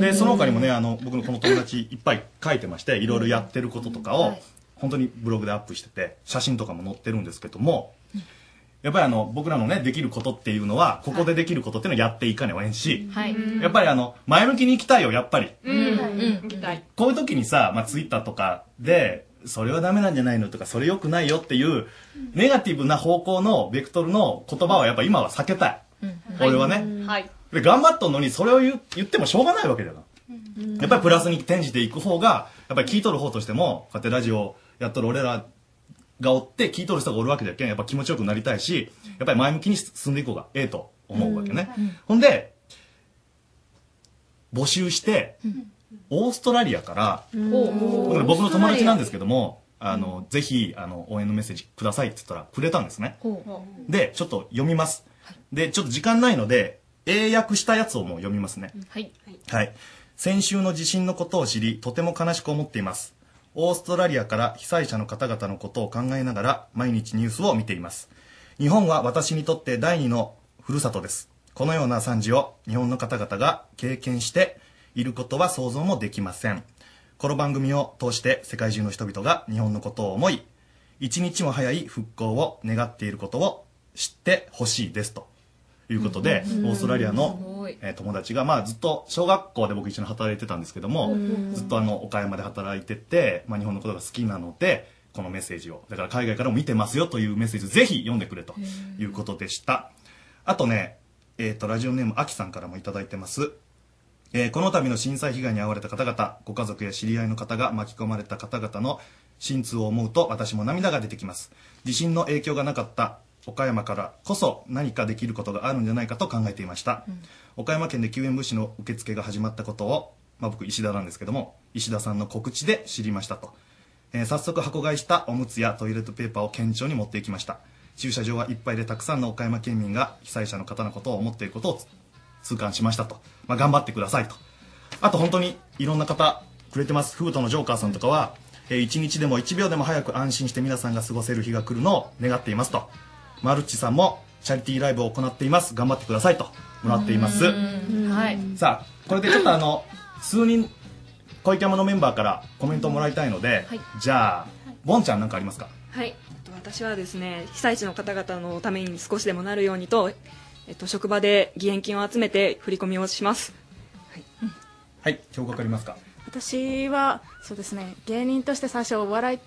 で、その他にもね、僕のこの友達いっぱい書いてまして、いろいろやってることとかを、本当にブログでアップしてて、写真とかも載ってるんですけども、やっぱり僕らのね、できることっていうのは、ここでできることっていうのはやっていかねばえんし、はい、やっぱり前向きに行きたいよ、やっぱり。こういう時にさ、まあ、ツイッターとかで、それはダメなんじゃないのとか、それ良くないよっていう、ネガティブな方向のベクトルの言葉はやっぱ今は避けたい。俺はね。はい。で、頑張っとんのに、それを言ってもしょうがないわけだよな。やっぱりプラスに転じていく方が、やっぱり聞いとる方としても、こうやってラジオやっとる俺ら、がおって聞いとる人がおるわけだけん、やっぱ気持ちよくなりたいし、やっぱり前向きに進んでいこうがええと思うわけね。ほんで、募集して、オーストラリアから、僕の友達なんですけども、ぜひ、応援のメッセージくださいって言ったらくれたんですね。で、ちょっと読みます。で、ちょっと時間ないので、英訳したやつをもう読みますね。はい。はい。先週の地震のことを知り、とても悲しく思っています。オーストラリアから被災者の方々のことを考えながら毎日ニュースを見ています。日本は私にとって第二のふるさとです。このような惨事を日本の方々が経験していることは想像もできません。この番組を通して世界中の人々が日本のことを思い、一日も早い復興を願っていることを知ってほしいですということで、オーストラリアの友達が、まあずっと小学校で僕一緒に働いてたんですけども、ずっと岡山で働いてて、まあ日本のことが好きなので、このメッセージを、だから海外からも見てますよというメッセージをぜひ読んでくれということでした。あとね、ラジオネームあきさんからもいただいてます。この度の震災被害に遭われた方々、ご家族や知り合いの方が巻き込まれた方々の心痛を思うと私も涙が出てきます。地震の影響がなかった岡山からこそ何かできることがあるんじゃないかと考えていました、岡山県で救援物資の受付が始まったことを、まあ、僕石田なんですけども石田さんの告知で知りましたと、早速箱買いしたおむつやトイレットペーパーを県庁に持っていきました。駐車場はいっぱいでたくさんの岡山県民が被災者の方のことを思っていることを痛感しましたと、まあ、頑張ってくださいと。あと本当にいろんな方くれてます。フードのジョーカーさんとかは、1日でも1秒でも早く安心して皆さんが過ごせる日が来るのを願っていますと。マルチさんもチャリティーライブを行っています。頑張ってくださいともらっています。はい。さあこれでちょっと数人小池山のメンバーからコメントをもらいたいので、はい、じゃあボンちゃん何かありますか。はい。私はですね、被災地の方々のために少しでもなるようにと、職場で義援金を集めて振り込みをします。はい。はい。今日わかりますか。私はそうですね、芸人として最初お笑い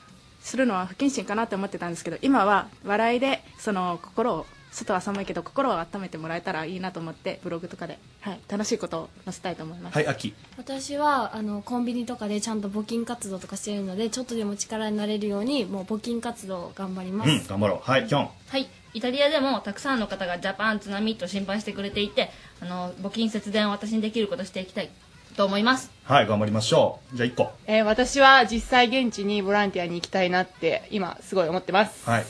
するのは不謹慎かなって思ってたんですけど、今は笑いでその心を、外は寒いけど心を温めてもらえたらいいなと思ってブログとかで、はい、楽しいことを載せたいと思います。はい、秋。私はコンビニとかでちゃんと募金活動とかしているので、ちょっとでも力になれるようにもう募金活動を頑張ります。うん、頑張ろう。はい、キョン。はい。イタリアでもたくさんの方がジャパン津波と心配してくれていて、募金節電を私にできることしていきたいと思います。はい、頑張りましょう。じゃあ1個、私は実際現地にボランティアに行きたいなって今すごい思ってます。はい、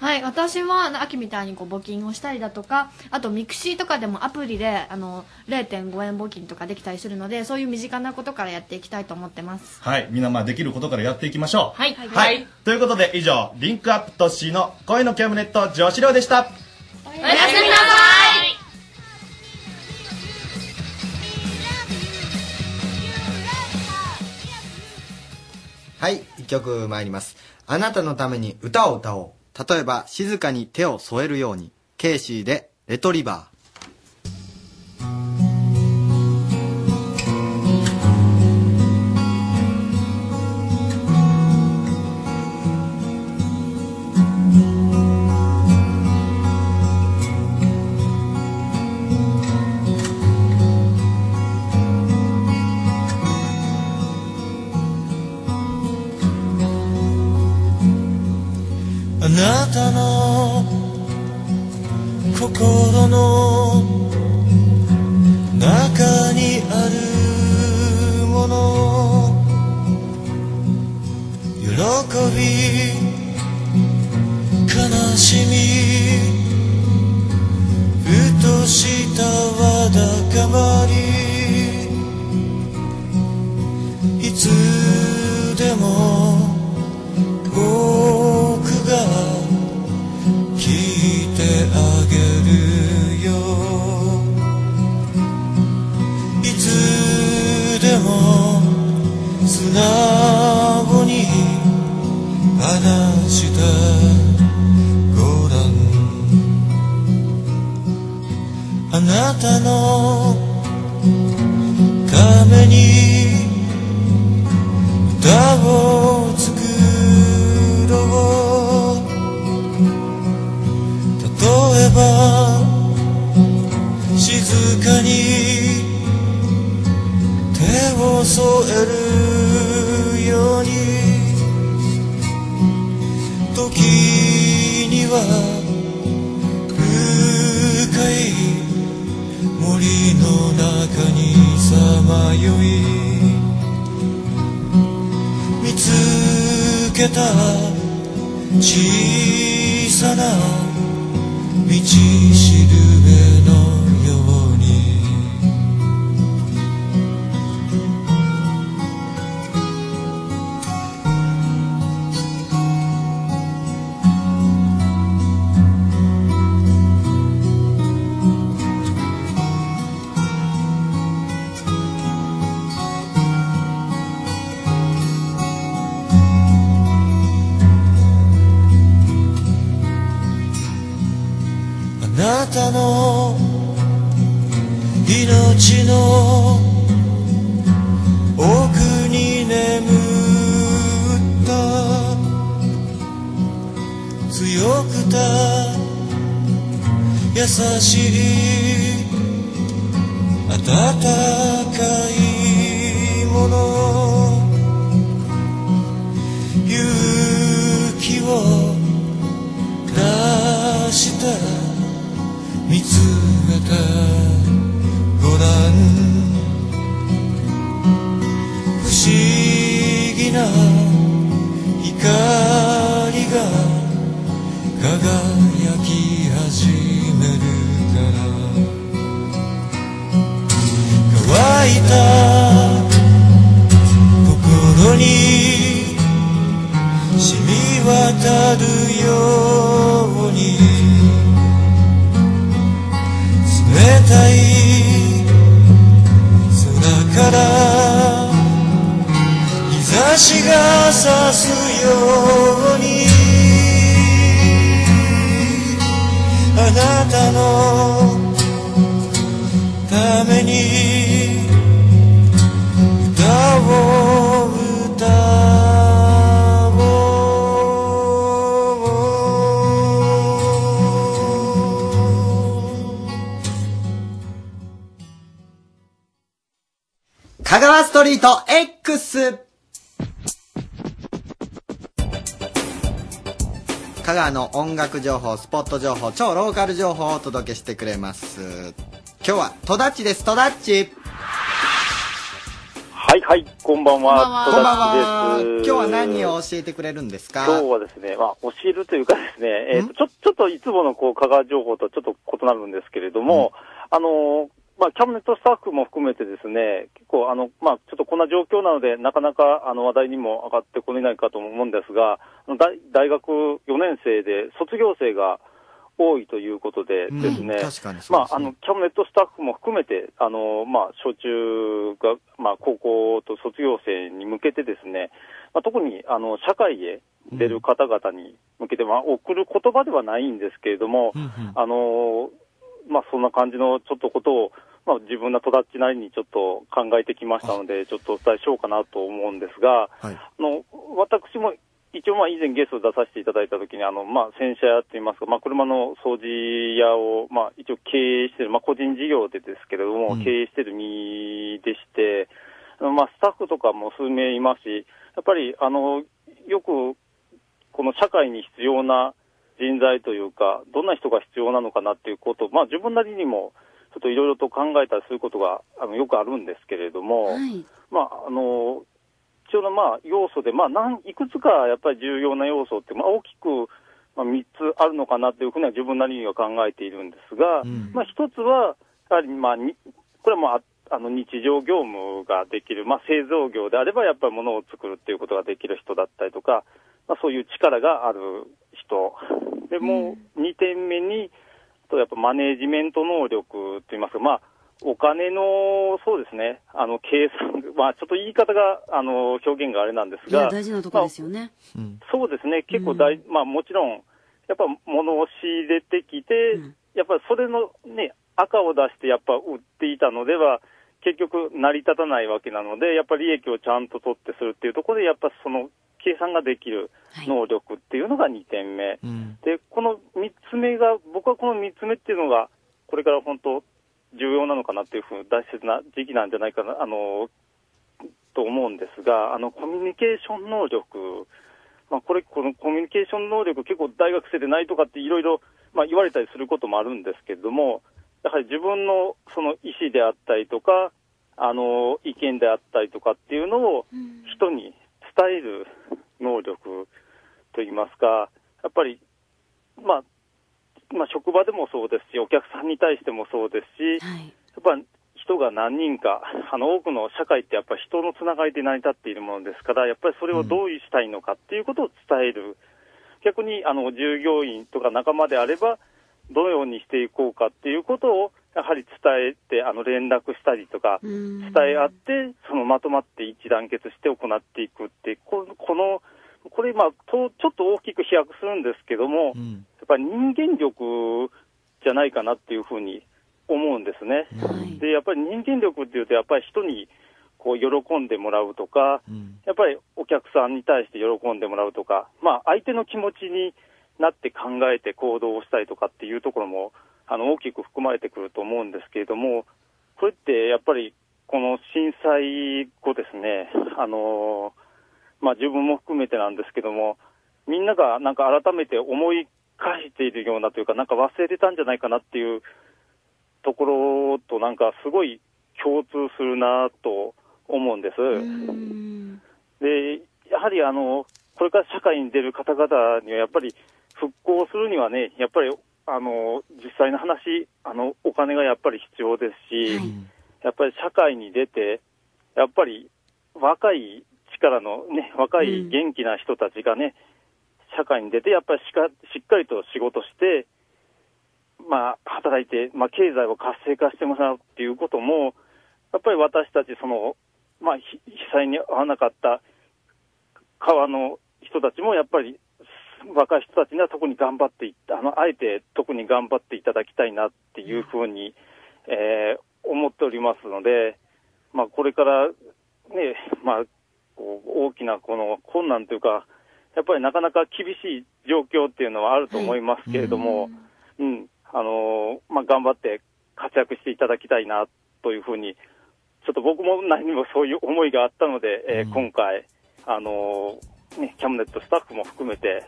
はい、私は秋みたいに募金をしたりだとか、あとミクシーとかでもアプリで0.5 円募金とかできたりするので、そういう身近なことからやっていきたいと思ってます。はい、みんなまあできることからやっていきましょう。はい、はいはい、ということで以上リンクアップと C の声のキャムネット女子寮でした。おやすみなさい。はい、一曲参ります。あなたのために歌を歌おう。例えば、静かに手を添えるように。ケイシーで、レトリバー。あなたの心の中にあるもの、喜び悲しみ、ふとしたわだかまり、いつでも添えるように時には深い森の中にさまよい見つけた小さな道しるべの優しい温かいもの勇気を出した見つめたご覧不思議な光が輝き始め乾いた心に染み渡るように冷たい空から日差しが差すようにあなたのために香川ストリート X 香川の音楽情報、スポット情報、超ローカル情報をお届けしてくれます。今日はトダッチです。トダッチ、はいはい、こんばんは、戸田です。今日は何を教えてくれるんですか？今日はですね、まあ、教えるというかですね、ちょっといつものこう、香川情報とはちょっと異なるんですけれども、まあ、キャムネットスタッフも含めてですね、結構まあ、ちょっとこんな状況なので、なかなか話題にも上がってこれないかと思うんですが、大学4年生で卒業生が多いということでですね、確かにそうですね。まあ、キャムネットスタッフも含めて、まあ、小中が、まあ、高校と卒業生に向けてですね、まあ、特に、社会へ出る方々に向けて、まあ、送る言葉ではないんですけれども、まあ、そんな感じのちょっとことを、まあ、自分のとだっちなりにちょっと考えてきましたので、ちょっとお伝えしようかなと思うんですが、はい、私も、一応まあ以前ゲスト出させていただいたときにまあ洗車屋といいますか、まあ車の掃除屋をまあ一応経営している、まあ個人事業でですけれども、経営している身でして、まあスタッフとかも数名いますし、やっぱりよくこの社会に必要な人材というか、どんな人が必要なのかなっていうことを、まあ自分なりにもちょっといろいろと考えたりすることがよくあるんですけれども、はい、まあ必要なまあ要素で、まあ、いくつかやっぱり重要な要素って、まあ、大きく3つあるのかなというふうには自分なりには考えているんですが、まあ、1つは、やはりまあこれはもう日常業務ができる、まあ、製造業であればやっぱり物を作るということができる人だったりとか、まあ、そういう力がある人で、もう2点目にやっぱマネージメント能力といいますか、まあお金の、そうですね、計算、まあ、ちょっと言い方が、表現があれなんですが。いや、大事なところですよね。まあ、そうですね、結構まあ、もちろん、やっぱ、物を仕入れてきて、やっぱ、それのね、赤を出して、やっぱ、売っていたのでは、結局、成り立たないわけなので、やっぱり利益をちゃんと取ってするっていうところで、やっぱ、その、計算ができる能力っていうのが2点目。はい、で、この3つ目が、僕はこの3つ目っていうのが、これから本当、重要なのかなっていうふうに大切な時期なんじゃないかな、と思うんですが、コミュニケーション能力、このコミュニケーション能力、結構大学生でないとかっていろいろ言われたりすることもあるんですけれども、やはり自分のその意思であったりとか、意見であったりとかっていうのを人に伝える能力といいますか、やっぱり、職場でもそうですし、お客さんに対してもそうですし、はい、やっぱり人が何人か、多くの社会ってやっぱり人のつながりで成り立っているものですから、やっぱりそれをどうしたいのかっていうことを伝える。逆に従業員とか仲間であれば、どのようにしていこうかっていうことをやはり伝えて、連絡したりとか伝え合って、そのまとまって一致団結して行っていくって、これ今とちょっと大きく飛躍するんですけども、やっぱり人間力じゃないかなっていうふうに思うんですね。で、やっぱり人間力っていうと、やっぱり人にこう喜んでもらうとか、やっぱりお客さんに対して喜んでもらうとか、相手の気持ちになって考えて行動をしたりとかっていうところも大きく含まれてくると思うんですけれども、これってやっぱりこの震災後ですね、自分も含めてなんですけども、みんながなんか改めて思い返しているようなというか、なんか忘れてたんじゃないかなっていうところと、なんかすごい共通するなと思うんです。で、やはりこれから社会に出る方々にはやっぱり復興するにはね、やっぱり実際の話、お金がやっぱり必要ですし、はい、やっぱり社会に出て、やっぱり若い力のね、若い元気な人たちがね、社会に出て、やっぱりしっかりと仕事して、働いて、経済を活性化してもらうっていうことも、やっぱり私たち被災に遭わなかった川の人たちもやっぱり若い人たちには特に頑張ってあえて特に頑張っていただきたいなっていうふうに、思っておりますので、これからね、大きなこの困難というか、やっぱりなかなか厳しい状況っていうのはあると思いますけれども、頑張って活躍していただきたいなというふうに、ちょっと僕も何もそういう思いがあったので、今回キャムネットスタッフも含めて、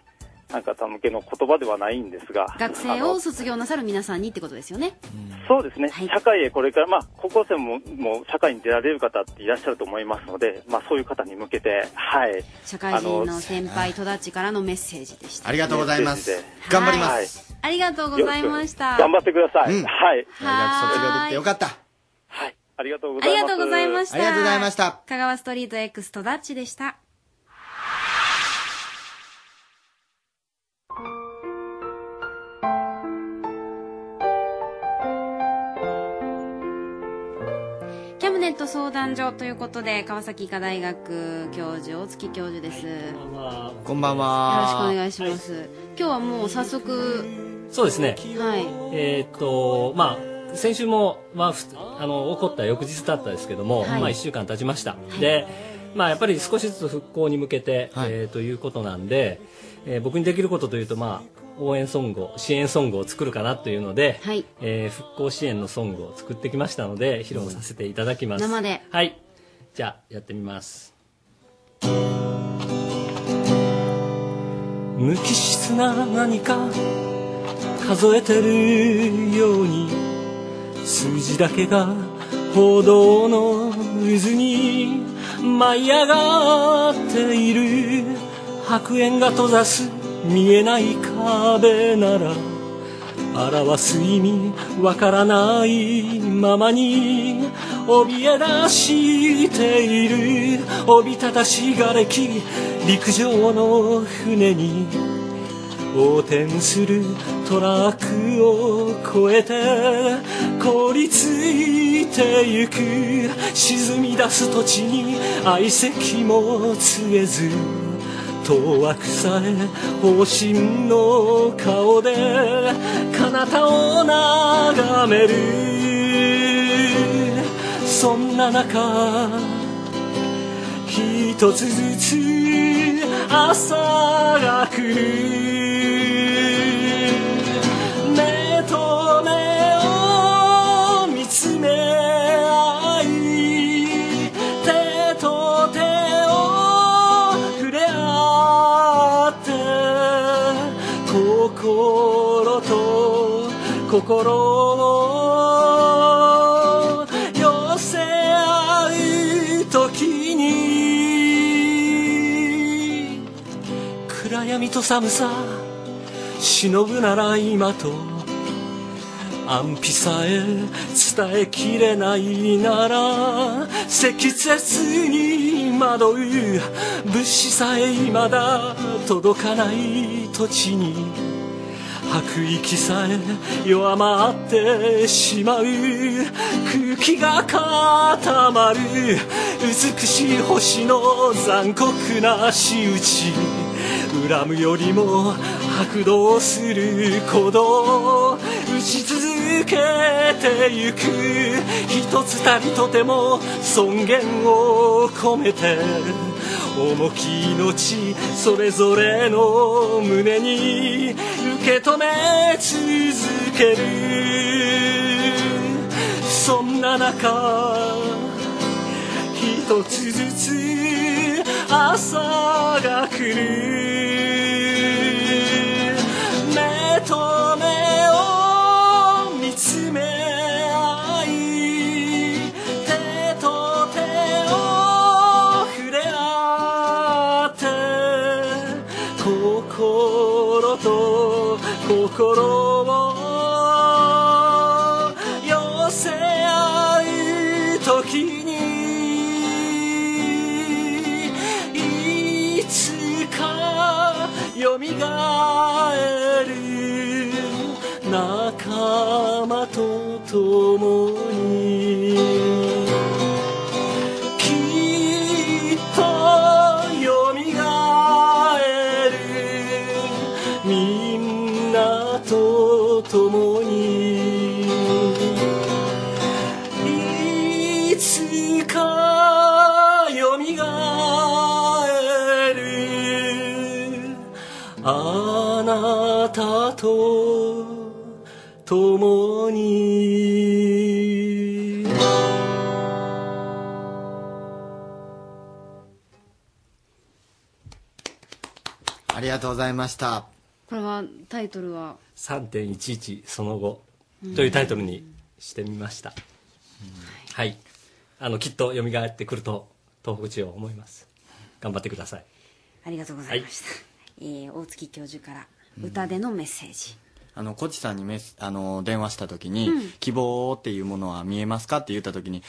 なんか他向けの言葉ではないんですが、学生を卒業なさる皆さんにってことですよね。そうですね、はい、社会へこれから、高校生も社会に出られる方っていらっしゃると思いますので、そういう方に向けて、はい、社会人の先輩とだちからのメッセージでした。ありがとうございます。頑張ります、はい、ありがとうございました。頑張ってください、はい、大学卒業できてよかった。はい、ありがとうございます。ありがとうございました。ありがとうございました。香川ストリート X とだっちでした。相談所ということで、川崎医科大学教授、大月教授です。はい、こんばんは。よろしくお願いします。はい、今日はもう早速、そうですね、はい、先週も、起こった翌日だったんですけども、はい、1週間経ちました、はい、で、やっぱり少しずつ復興に向けて、はい、ということなんで、僕にできることというと、応援ソングを、支援ソングを作るかなというので、はい、復興支援のソングを作ってきましたので、披露させていただきます。生で。はい。じゃあ、やってみます。無機質な何か数えてるように、数字だけが報道の渦に舞い上がっている。白煙が閉ざす見えない壁なら表す意味わからないままに怯え出している。おびただしがれき陸上の船に横転するトラックを越えて凍りついてゆく。沈み出す土地に愛席も告げず、遠くさえ方針の顔で彼方を眺める。そんな中一つずつ朝が来る。目と目を見つめ合い、手と心と心を寄せ合う時に、暗闇と寒さしのぐなら今と、安否さえ伝えきれないなら、積雪に惑う物資さえ未だ届かない土地に、吐く息さえ弱まってしまう、空気が固まる美しい星の残酷な仕打ち、恨むよりも白動する鼓動、打ち続けてゆく、一つたりとても尊厳を込めて、重き命それぞれの胸に受け止め続ける。そんな中一つずつ朝が来る、目と目を見つめ合い、手と手を触れ合って、心と心を寄せ合う時に、よみがえる仲間と共に、きっとよみがえるみんなと共に、いつかよみがえるあなたと共に。ありがとうございました。これはタイトルは 3.11 その後というタイトルにしてみました。はい、きっと蘇ってくると東北地方思います。頑張ってください。ありがとうございました、はい。大月教授から歌でのメッセージ、コチさんに電話した時に、希望っていうものは見えますかって言った時に、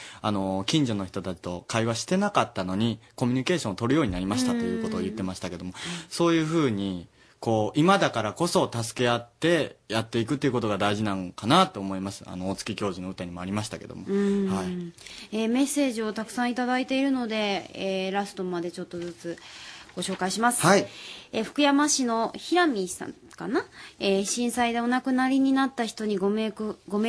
近所の人たちと会話してなかったのにコミュニケーションを取るようになりましたということを言ってましたけども、そういうふうにこう今だからこそ助け合ってやっていくっていうことが大事なのかなと思います。大月教授の歌にもありましたけども、はい。メッセージをたくさんいただいているので、ラストまでちょっとずつご紹介します。はい。福山市の平見さんかな、震災でお亡くなりになった人にご冥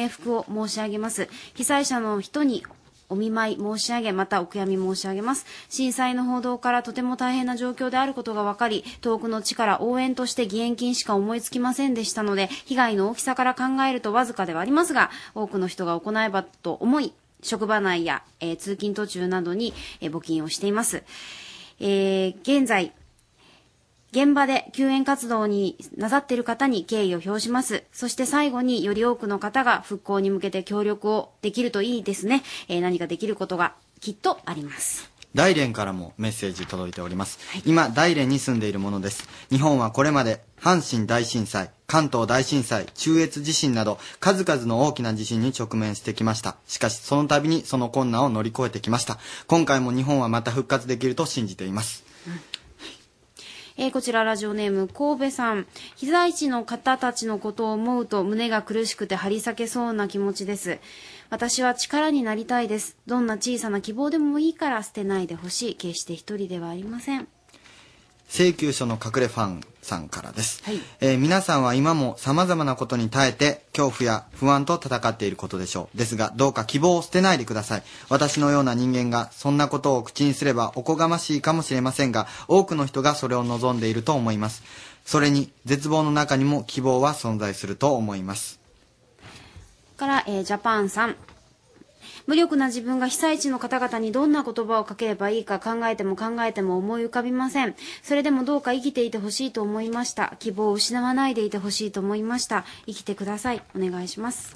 福を申し上げます。被災者の人にお見舞い申し上げ、またお悔やみ申し上げます。震災の報道からとても大変な状況であることが分かり、遠くの地から応援として義援金しか思いつきませんでしたので、被害の大きさから考えるとわずかではありますが、多くの人が行えばと思い、職場内や、通勤途中などに、募金をしています。現在現場で救援活動になさっている方に敬意を表します。そして最後により多くの方が復興に向けて協力をできるといいですね、何かできることがきっとあります。大連からもメッセージ届いております、はい。今大連に住んでいるものです。日本はこれまで阪神大震災、関東大震災、中越地震など数々の大きな地震に直面してきました。しかしその度にその困難を乗り越えてきました。今回も日本はまた復活できると信じています、うん。こちらラジオネーム神戸さん。被災地の方たちのことを思うと胸が苦しくて張り裂けそうな気持ちです。私は力になりたいです。どんな小さな希望でもいいから捨てないでほしい。決して一人ではありません。請求書の隠れファンさんからです、はい。皆さんは今も様々なことに耐えて恐怖や不安と戦っていることでしょう。ですがどうか希望を捨てないでください。私のような人間がそんなことを口にすればおこがましいかもしれませんが、多くの人がそれを望んでいると思います。それに絶望の中にも希望は存在すると思います。から、ジャパンさん。無力な自分が被災地の方々にどんな言葉をかければいいか考えても思い浮かびません。それでもどうか生きていてほしいと思いました。希望を失わないでいてほしいと思いました。生きてください。お願いします。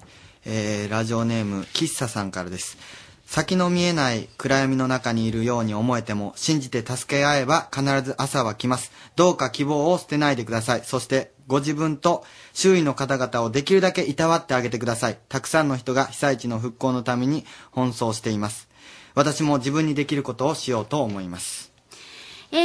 ラジオネーム喫茶さんからです。先の見えない暗闇の中にいるように思えても、信じて助け合えば必ず朝は来ます。どうか希望を捨てないでください。そしてご自分と周囲の方々をできるだけいたわってあげてください。たくさんの人が被災地の復興のために奔走しています。私も自分にできることをしようと思います。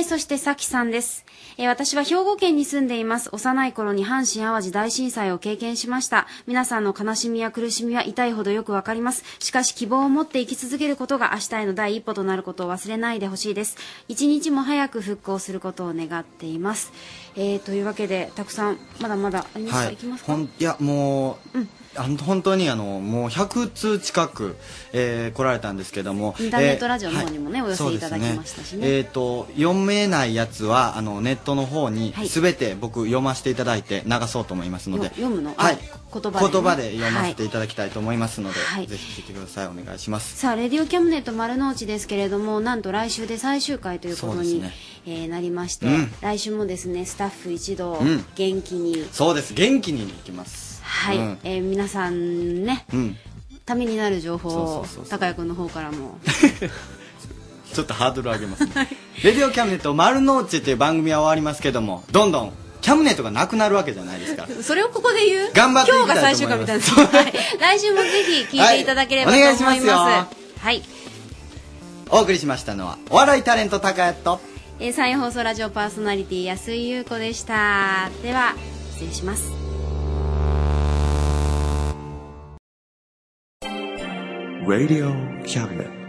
そしてさきさんです。私は兵庫県に住んでいます。幼い頃に阪神淡路大震災を経験しました。皆さんの悲しみや苦しみは痛いほどよくわかります。しかし希望を持って生き続けることが明日への第一歩となることを忘れないでほしいです。一日も早く復興することを願っています。というわけでたくさんまだまだありますか、はい、いきますか。いやもう、うん、本当にもう100通近く、来られたんですけども、インターネットラジオの方にもね、お寄せいただきましたしね。読めないやつはネットの方に全て僕読ませていただいて流そうと思いますので、読むの、はい、言葉で読ませていただきたいと思いますので、はい、ぜひ聞いてください。お願いします。さあ、レディオキャムネット丸の内ですけれども、なんと来週で最終回ということに、ねなりまして、うん、来週もですね、スタッフ一同、うん、元気に、そうです、元気にいきます。はい、うん、皆さんね、うん、ためになる情報を高谷君の方からもちょっとハードル上げますね、はい、レディオキャムネット丸の内という番組は終わりますけども、どんどんキャムネットがなくなるわけじゃないですからそれをここで言う、頑張っていきたいと思います。今日が最終回みたいな来週もぜひ聞いていただければと思います、はい、お願いしますよ。はい、お送りしましたのはお笑いタレント高谷と、山陽放送ラジオパーソナリティ安井優子でした。では失礼します。Radio Cabinet.